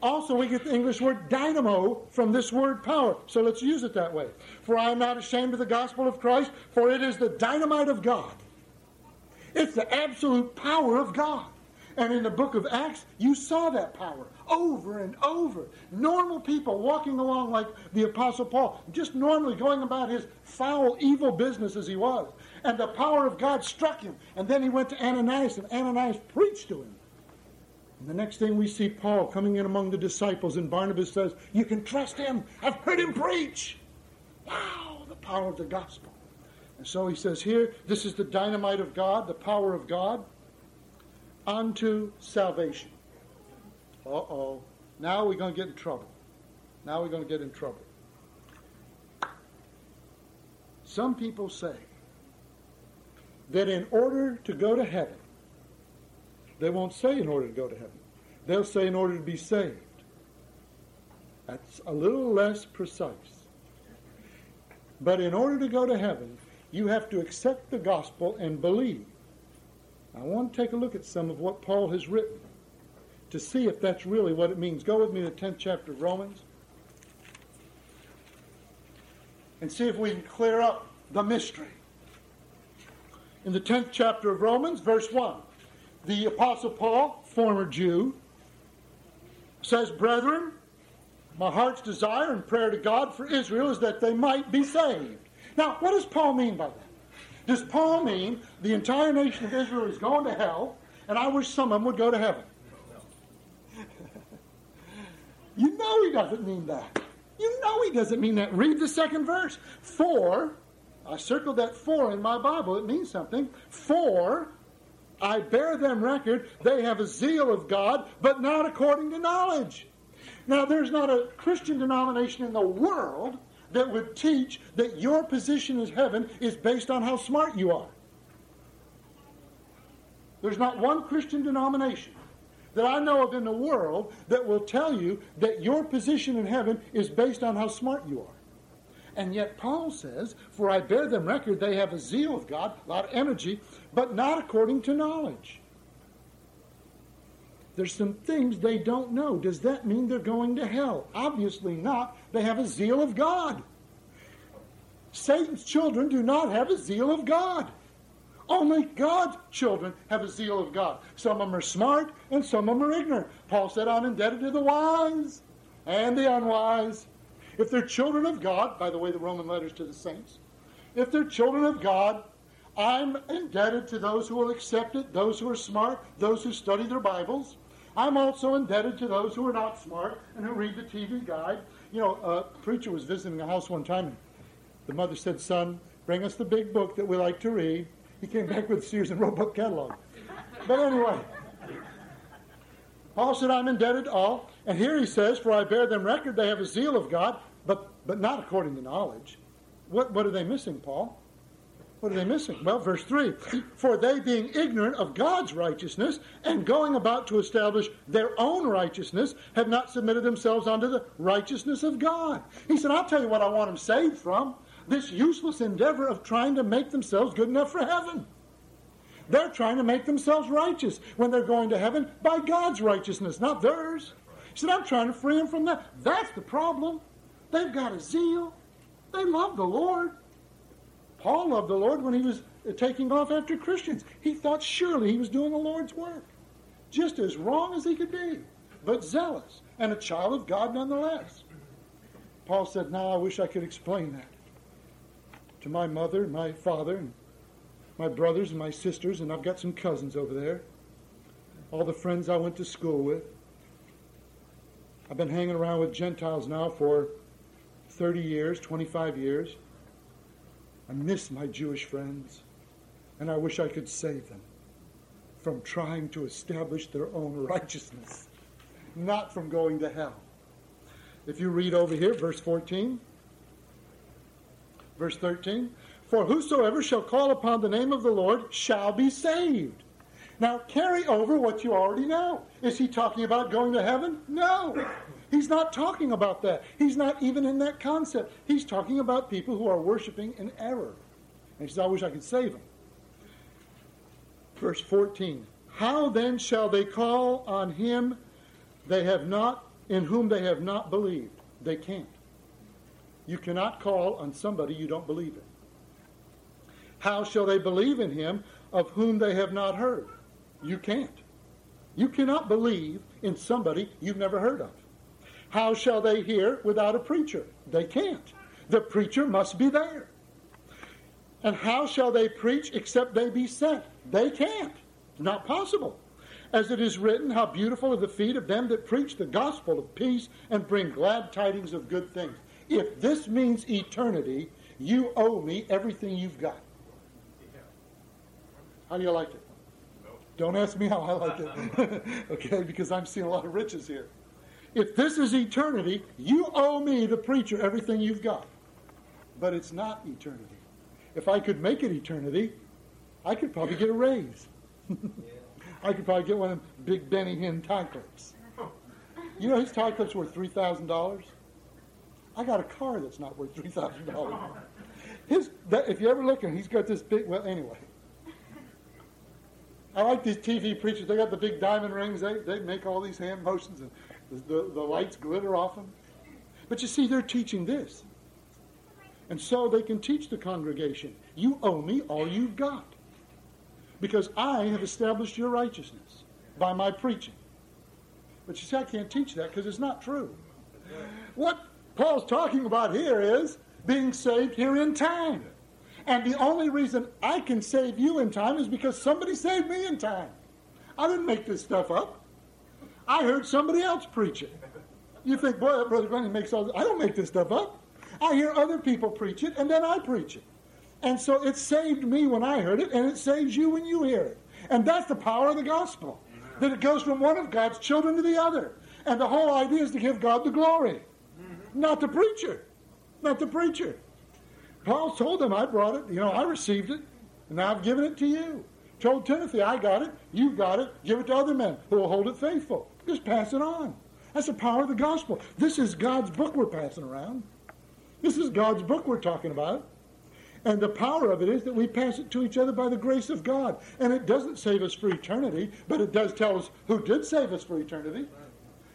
Also, we get the English word dynamo from this word power. So let's use it that way. For I am not ashamed of the gospel of Christ, for it is the dynamite of God. It's the absolute power of God. And in the book of Acts, you saw that power over and over. Normal people walking along like the Apostle Paul, just normally going about his foul, evil business as he was. And the power of God struck him. And then he went to Ananias, and Ananias preached to him. And the next thing we see Paul coming in among the disciples, and Barnabas says, you can trust him. I've heard him preach. Wow, the power of the gospel. And so he says here, this is the dynamite of God, the power of God, unto salvation. Uh-oh. Now we're going to get in trouble. Some people say that in order to go to heaven, they won't say in order to go to heaven. They'll say in order to be saved. That's a little less precise. But in order to go to heaven, you have to accept the gospel and believe. I want to take a look at some of what Paul has written to see if that's really what it means. Go with me to the 10th chapter of Romans and see if we can clear up the mystery. In the 10th chapter of Romans, verse 1, the Apostle Paul, former Jew, says, Brethren, my heart's desire and prayer to God for Israel is that they might be saved. Now, what does Paul mean by that? Does Paul mean the entire nation of Israel is going to hell, and I wish some of them would go to heaven? You know he doesn't mean that. You know he doesn't mean that. Read the second verse. For, I circled that "for" in my Bible. It means something. For, I bear them record, they have a zeal of God, but not according to knowledge. Now, there's not a Christian denomination in the world that would teach that your position in heaven is based on how smart you are. There's not one Christian denomination that I know of in the world that will tell you that your position in heaven is based on how smart you are. And yet Paul says, for I bear them record, they have a zeal of God, a lot of energy, but not according to knowledge. There's some things they don't know. Does that mean they're going to hell? Obviously not. They have a zeal of God. Satan's children do not have a zeal of God. Only God's children have a zeal of God. Some of them are smart and some of them are ignorant. Paul said, I'm indebted to the wise and the unwise. If they're children of God, by the way, the Roman letters to the saints, if they're children of God, I'm indebted to those who will accept it, those who are smart, those who study their Bibles. I'm also indebted to those who are not smart and who read the TV guide. You know, a preacher was visiting a house one time, and the mother said, Son, bring us the big book that we like to read. He came back with Sears and Roebuck catalog. But anyway, Paul said, I'm indebted to all. And here he says, for I bear them record, they have a zeal of God, but not according to knowledge. What are they missing, Paul? What are they missing? Well, verse 3, for they being ignorant of God's righteousness and going about to establish their own righteousness have not submitted themselves unto the righteousness of God. He said, I'll tell you what I want them saved from, this useless endeavor of trying to make themselves good enough for heaven. They're trying to make themselves righteous when they're going to heaven by God's righteousness, not theirs. He said, I'm trying to free them from that. That's the problem. They've got a zeal. They love the Lord. Paul loved the Lord when he was taking off after Christians. He thought surely he was doing the Lord's work. Just as wrong as he could be, but zealous and a child of God nonetheless. Paul said, now I wish I could explain that to my mother, my father, and my brothers and my sisters, and I've got some cousins over there, all the friends I went to school with. I've been hanging around with Gentiles now for 30 years, 25 years. I miss my Jewish friends, and I wish I could save them from trying to establish their own righteousness, not from going to hell. If you read over here, verse 14, verse 13, for whosoever shall call upon the name of the Lord shall be saved. Now carry over what you already know. Is he talking about going to heaven? No. He's not talking about that. He's not even in that concept. He's talking about people who are worshiping in error. And he says, I wish I could save them. Verse 14. How then shall they call on him they have not, in whom they have not believed? They can't. You cannot call on somebody you don't believe in. How shall they believe in him of whom they have not heard? You can't. You cannot believe in somebody you've never heard of. How shall they hear without a preacher? They can't. The preacher must be there. And how shall they preach except they be sent? They can't. It's not possible. As it is written, how beautiful are the feet of them that preach the gospel of peace and bring glad tidings of good things. If this means eternity, you owe me everything you've got. How do you like it? Don't ask me how I like it. Okay, because I'm seeing a lot of riches here. If this is eternity, you owe me, the preacher, everything you've got. But it's not eternity. If I could make it eternity, I could probably get a raise. I could probably get one of them big Benny Hinn tie clips. You know his tie clip's worth $3,000? I got a car that's not worth $3,000. If you ever look at him, he's got this big, well, anyway. I like these TV preachers. They got the big diamond rings. They make all these hand motions and the lights glitter off them. But you see, they're teaching this. And so they can teach the congregation, you owe me all you've got. Because I have established your righteousness by my preaching. But you see, I can't teach that because it's not true. What Paul's talking about here is being saved here in time. And the only reason I can save you in time is because somebody saved me in time. I didn't make this stuff up. I heard somebody else preach it. You think, boy, that Brother Glenn makes all this. I don't make this stuff up. I hear other people preach it, and then I preach it. And so it saved me when I heard it, and it saves you when you hear it. And that's the power of the gospel, that it goes from one of God's children to the other. And the whole idea is to give God the glory, not the preacher, not the preacher. Paul told them, I brought it, I received it, and now I've given it to you. Told Timothy, I got it, you got it, give it to other men who will hold it faithful. Just pass it on. That's the power of the gospel. This is God's book we're passing around. This is God's book we're talking about. And the power of it is that we pass it to each other by the grace of God. And it doesn't save us for eternity, but it does tell us who did save us for eternity.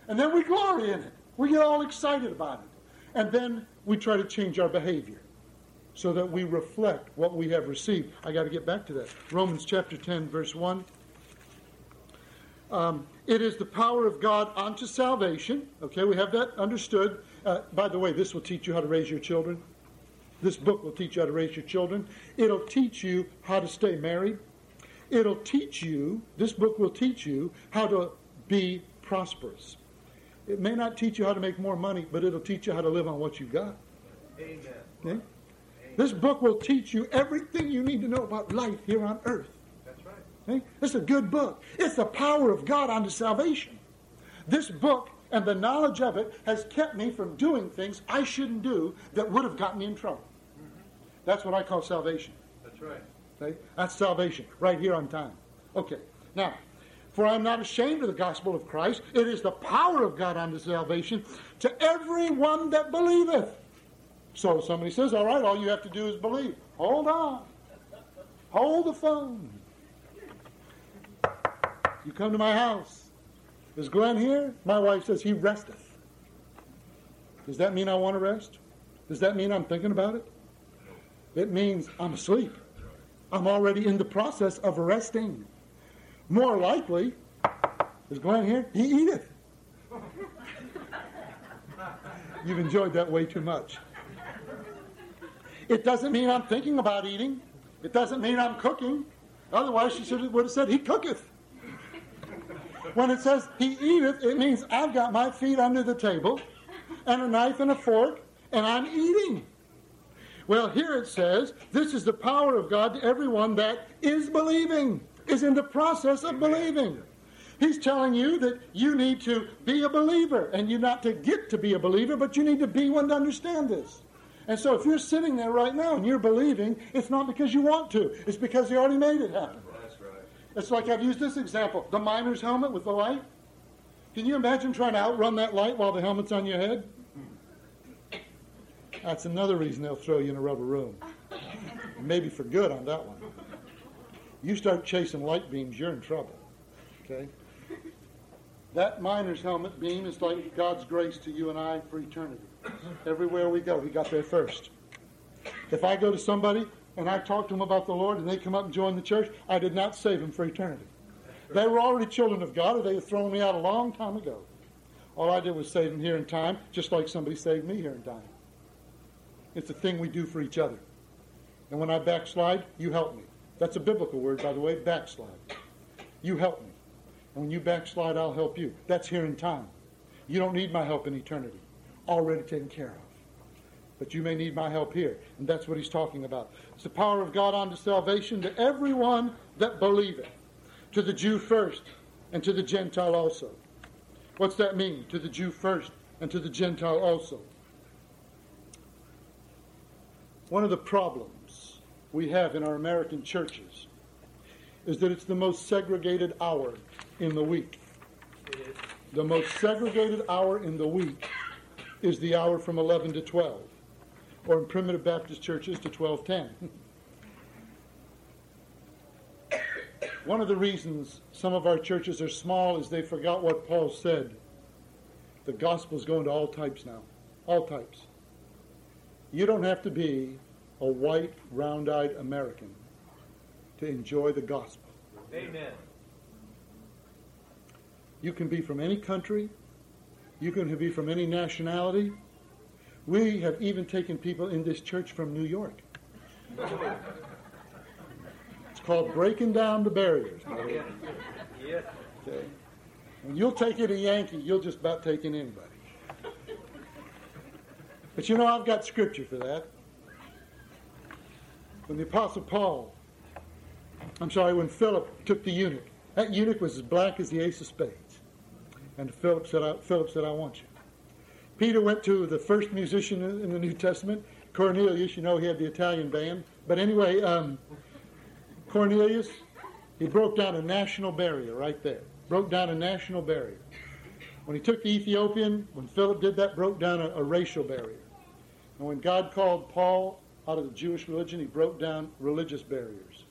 And then we glory in it. We get all excited about it. And then we try to change our behavior, so that we reflect what we have received. I got to get back to that. Romans chapter 10, verse 1. It is the power of God unto salvation. Okay, we have that understood. By the way, this will teach you how to raise your children. This book will teach you how to raise your children. It'll teach you how to stay married. It'll teach you, this book will teach you how to be prosperous. It may not teach you how to make more money, but it'll teach you how to live on what you've got. Amen. Okay? This book will teach you everything you need to know about life here on earth. That's right. Okay? It's a good book. It's the power of God unto salvation. This book and the knowledge of it has kept me from doing things I shouldn't do that would have gotten me in trouble. Mm-hmm. That's what I call salvation. That's right. Okay? That's salvation right here on time. Okay. Now, for I am not ashamed of the gospel of Christ. It is the power of God unto salvation to everyone that believeth. So somebody says, all right, all you have to do is believe. Hold on. Hold the phone. You come to my house. Is Glenn here? My wife says he resteth. Does that mean I want to rest? Does that mean I'm thinking about it? It means I'm asleep. I'm already in the process of resting. More likely, is Glenn here? He eateth. You've enjoyed that way too much. It doesn't mean I'm thinking about eating. It doesn't mean I'm cooking. Otherwise, she would have said, he cooketh. When it says he eateth, it means I've got my feet under the table and a knife and a fork, and I'm eating. Well, here it says, this is the power of God to everyone that is believing, is in the process of believing. He's telling you that you need to be a believer, and you're not to get to be a believer, but you need to be one to understand this. And so if you're sitting there right now and you're believing, it's not because you want to. It's because he already made it happen. That's right. It's like I've used this example, the miner's helmet with the light. Can you imagine trying to outrun that light while the helmet's on your head? That's another reason they'll throw you in a rubber room. Maybe for good on that one. You start chasing light beams, you're in trouble. okay? That miner's helmet beam is like God's grace to you and I for eternity. Everywhere we go, he got there first. If I go to somebody and I talk to them about the Lord and they come up and join the church, I did not save them for eternity. They were already children of God, or they had thrown me out a long time ago. All I did was save them here in time, just like somebody saved me here in time. It's a thing we do for each other. And when I backslide, you help me. That's a biblical word, by the way, backslide. You help me. And when you backslide, I'll help you. That's here in time. You don't need my help in eternity. Already taken care of. But you may need my help here. And that's what he's talking about. It's the power of God unto salvation to everyone that believeth. To the Jew first, and to the Gentile also. What's that mean? To the Jew first, and to the Gentile also. One of the problems we have in our American churches is that it's the most segregated hour in the week. The most segregated hour in the week is the hour from 11 to 12, or in primitive Baptist churches to 12:10. One of the reasons some of our churches are small is they forgot what Paul said. The gospel's going to all types now. All types. You don't have to be a white, round-eyed American to enjoy the gospel. Amen. You can be from any country. You can be from any nationality. We have even taken people in this church from New York. Called breaking down the barriers. Yes. Yes. Okay. And you'll take it a Yankee, you'll just about take in anybody. But you know, I've got scripture for that. When the Apostle Paul, when Philip took the eunuch, that eunuch was as black as the ace of spades. And Philip said, I want you. Peter went to the first musician in the New Testament, Cornelius. You know, he had the Italian band. But anyway, Cornelius, he broke down a national barrier right there. Broke down a national barrier. When he took the Ethiopian, when Philip did that, broke down a racial barrier. And when God called Paul out of the Jewish religion, he broke down religious barriers.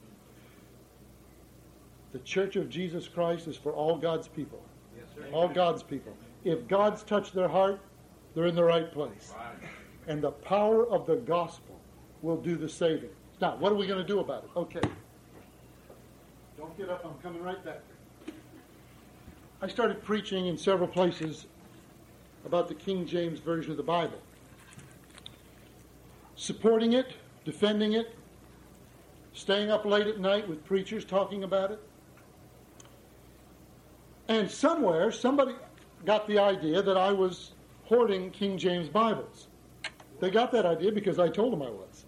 The Church of Jesus Christ is for all God's people. Yes, sir. All God's people. If God's touched their heart, they're in the right place. Right. And the power of the gospel will do the saving. Now, what are we going to do about it? Okay. Don't get up, I'm coming right back. I started preaching in several places about the King James Version of the Bible. Supporting it, defending it, staying up late at night with preachers talking about it. And somewhere, somebody got the idea that I was hoarding King James Bibles. They got that idea because I told them I was.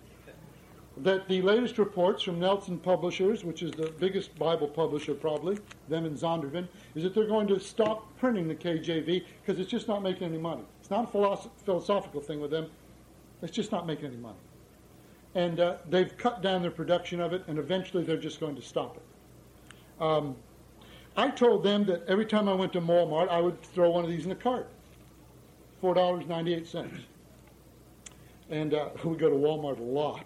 That the latest reports from Nelson Publishers, which is the biggest Bible publisher probably, them and Zondervan, is that they're going to stop printing the KJV because it's just not making any money. It's not a philosophical thing with them. It's just not making any money. And they've cut down their production of it, and eventually they're just going to stop it. I told them that every time I went to Walmart, I would throw one of these in the cart. $4.98. And we go to Walmart a lot.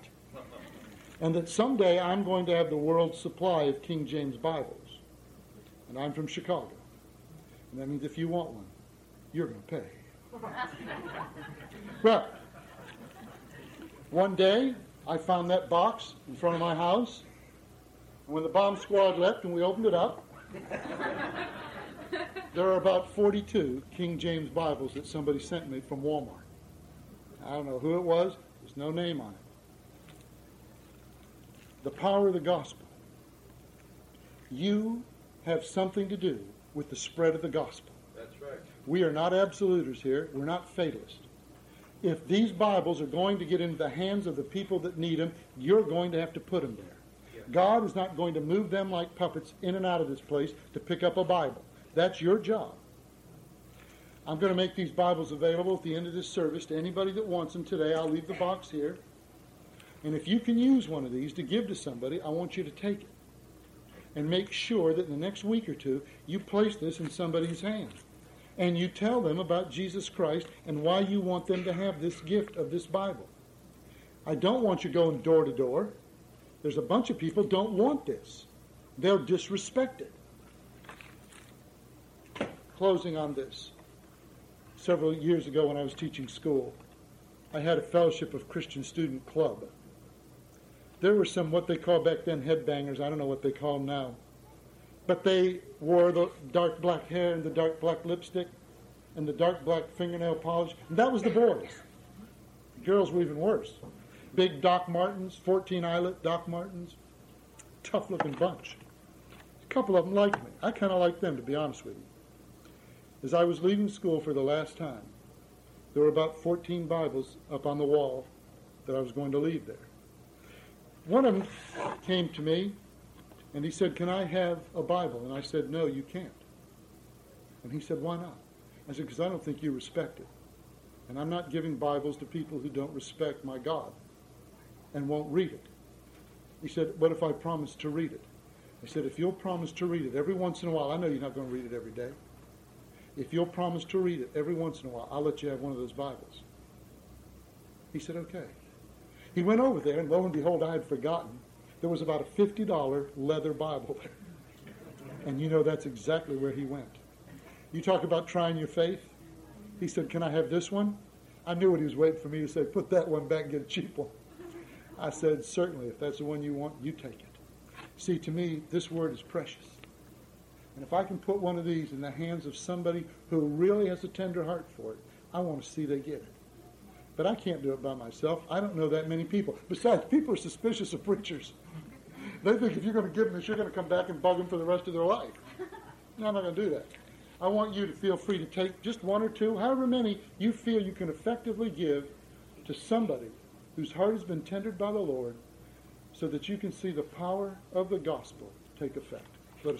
And that someday I'm going to have the world's supply of King James Bibles. And I'm from Chicago. And that means if you want one, you're going to pay. Well, one day I found that box in front of my house. And when the bomb squad left and we opened it up, there are about 42 King James Bibles that somebody sent me from Walmart. I don't know who it was. There's no name on it. The power of the gospel. You have something to do with the spread of the gospel. That's right. We are not absoluters here. We're not fatalists. If these Bibles are going to get into the hands of the people that need them, you're going to have to put them there. Yes. God is not going to move them like puppets in and out of this place to pick up a Bible. That's your job. I'm going to make these Bibles available at the end of this service to anybody that wants them today. I'll leave the box here. And if you can use one of these to give to somebody, I want you to take it. And make sure that in the next week or two, you place this in somebody's hand. And you tell them about Jesus Christ and why you want them to have this gift of this Bible. I don't want you going door to door. There's a bunch of people don't want this. They'll disrespect it. closing on this. Several years ago when I was teaching school, I had a Fellowship of Christian Student Club. There were some, what they call back then, headbangers. I don't know what they call them now. But they wore the dark black hair and the dark black lipstick and the dark black fingernail polish. And that was the boys. The girls were even worse. Big Doc Martens, 14-eyelet Doc Martens. Tough-looking bunch. A couple of them liked me. I kind of liked them, to be honest with you. As I was leaving school for the last time, there were about 14 Bibles up on the wall that I was going to leave there. One of them came to me, and he said, "Can I have a Bible?" And I said, "No, you can't." And he said, "Why not?" I said, "Because I don't think you respect it. And I'm not giving Bibles to people who don't respect my God and won't read it." He said, "What if I promise to read it?" I said, "If you'll promise to read it every once in a while, I know you're not going to read it every day. If you'll promise to read it every once in a while, I'll let you have one of those Bibles." He said, "Okay." He went over there, and lo and behold, I had forgotten. There was about a $50 leather Bible there. And you know that's exactly where he went. You talk about trying your faith. He said, "Can I have this one?" I knew what he was waiting for me to say, "Put that one back and get a cheap one." I said, "Certainly, if that's the one you want, you take it." See, to me, this word is precious. And if I can put one of these in the hands of somebody who really has a tender heart for it, I want to see they get it. But I can't do it by myself. I don't know that many people. Besides, people are suspicious of preachers. They think if you're going to give them this, you're going to come back and bug them for the rest of their life. No, I'm not going to do that. I want you to feel free to take just one or two, however many you feel you can effectively give to somebody whose heart has been tendered by the Lord so that you can see the power of the gospel take effect.